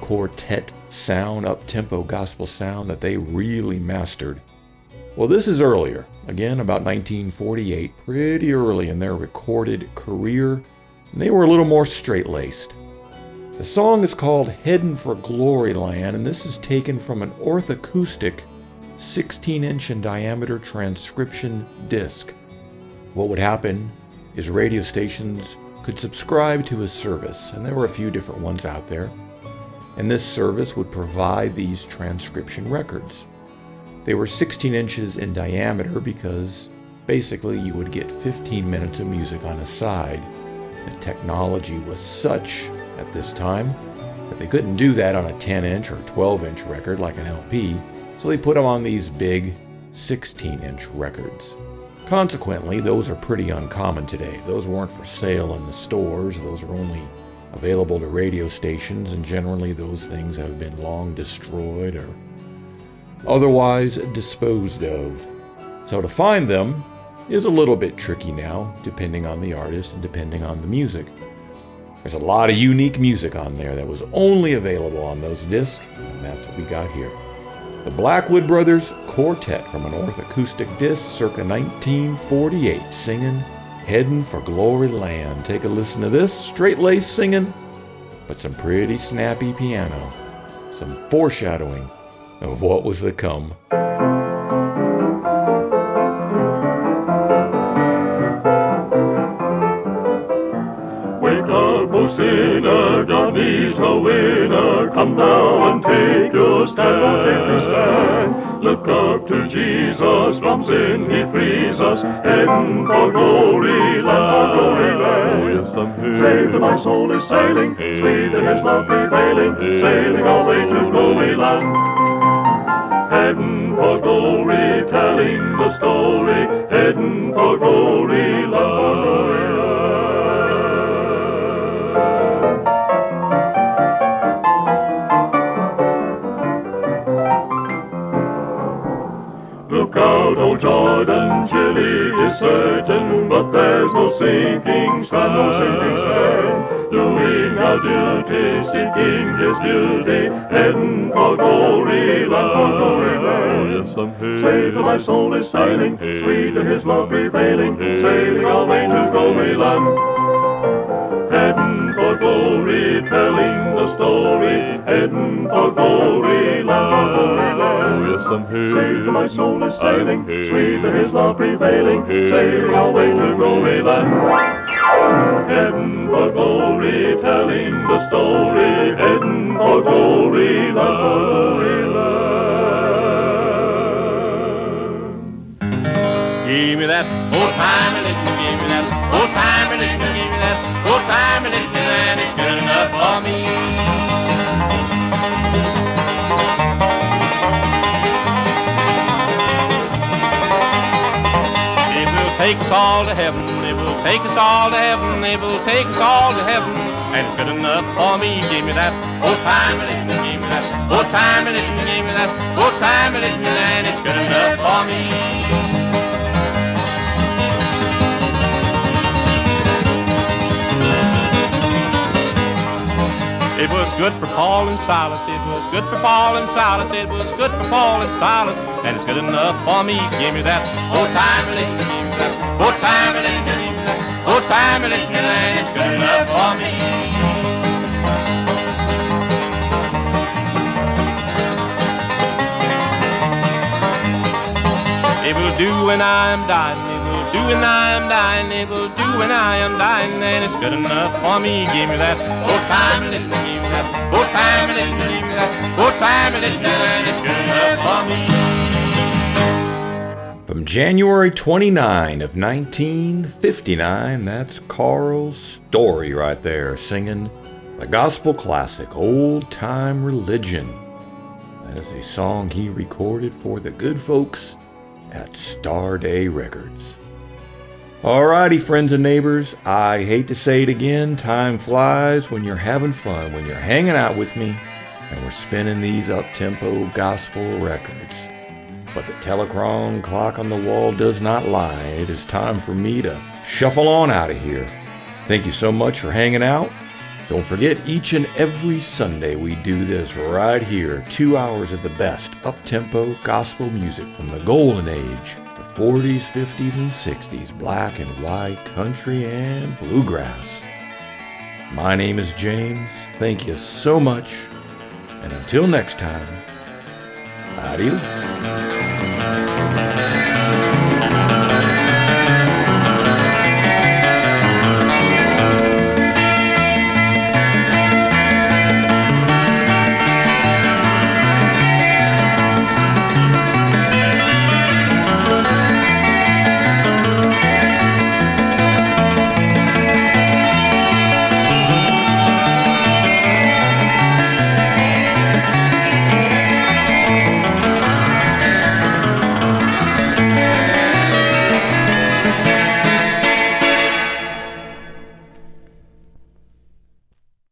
quartet sound, up-tempo gospel sound that they really mastered. Well, this is earlier, again about nineteen forty-eight, pretty early in their recorded career, and they were a little more straight-laced. The song is called Headin' for Glory Land, and this is taken from an orthacoustic sixteen inch in diameter transcription disc. What would happen is radio stations could subscribe to a service, and there were a few different ones out there, and this service would provide these transcription records. They were sixteen inches in diameter because basically you would get fifteen minutes of music on a side. The technology was such at this time that they couldn't do that on a ten inch or twelve inch record like an L P, so they put them on these big sixteen inch records. Consequently, those are pretty uncommon today. Those weren't for sale in the stores. Those were only available to radio stations, and generally those things have been long destroyed or otherwise disposed of. So to find them is a little bit tricky now, depending on the artist and depending on the music. There's a lot of unique music on there that was only available on those discs, and that's what we got here. The Blackwood Brothers Quartet from an orthacoustic disc circa nineteen forty-eight, singing Headin' for Glory Land. Take a listen to this, straight-laced singing, but some pretty snappy piano, some foreshadowing of what was to come. Wake up, O sinner, God needs a winner. Come now and take your stand. Look up to Jesus, from sin he frees us. Headin' for glory land. Saved my soul is sailing, sweet in his love prevailing, sailing all the way to glory land. Headin' for glory, telling the story, headin' for glory land. Jordan, Chile is certain, but there's no sinking sand, no sinking sand. Doing our duty, seeking His beauty, heading for glory land, for glory land. Say that my soul is sailing, sweet in His love prevailing, sailing all way to glory land. Heading for glory, telling the story, heading for glory land. Save my soul is sailing, sweet to His love prevailing, sailing all way to glory land. Heading for glory, telling the story, heading for glory land. Give me that old time religion, give me that old time religion, give me that old time religion, and it's good enough for me. Take us all to heaven, they will take us all to heaven, they will take us all to heaven, and it's good enough for me. Give me that old time religion, give me that old time religion, give me that old time religion, and it's good enough for me. It was good for Paul and Silas, it was good for Paul and Silas, it was good for Paul and Silas, and it's good enough for me. Give me that old time religion. Old time religion, old time religion, and it's good enough for me. It will do when I am dying, it will do when I am dying, it will do when I am dying, and it's good enough for me. Give me that old time religion, give me that old time religion, give me that old time religion, and it's good enough for me. From January twenty-ninth of nineteen fifty-nine, that's Carl's Story right there, singing the gospel classic, Old Time Religion. That is a song he recorded for the good folks at Starday Records. Alrighty, friends and neighbors, I hate to say it again, time flies when you're having fun, when you're hanging out with me, and we're spinning these up-tempo gospel records. But the telechrome clock on the wall does not lie. It is time for me to shuffle on out of here. Thank you so much for hanging out. Don't forget, each and every Sunday we do this right here. Two hours of the best up-tempo gospel music from the golden age, the forties, fifties, and sixties, black and white, country, and bluegrass. My name is James. Thank you so much. And until next time, adios.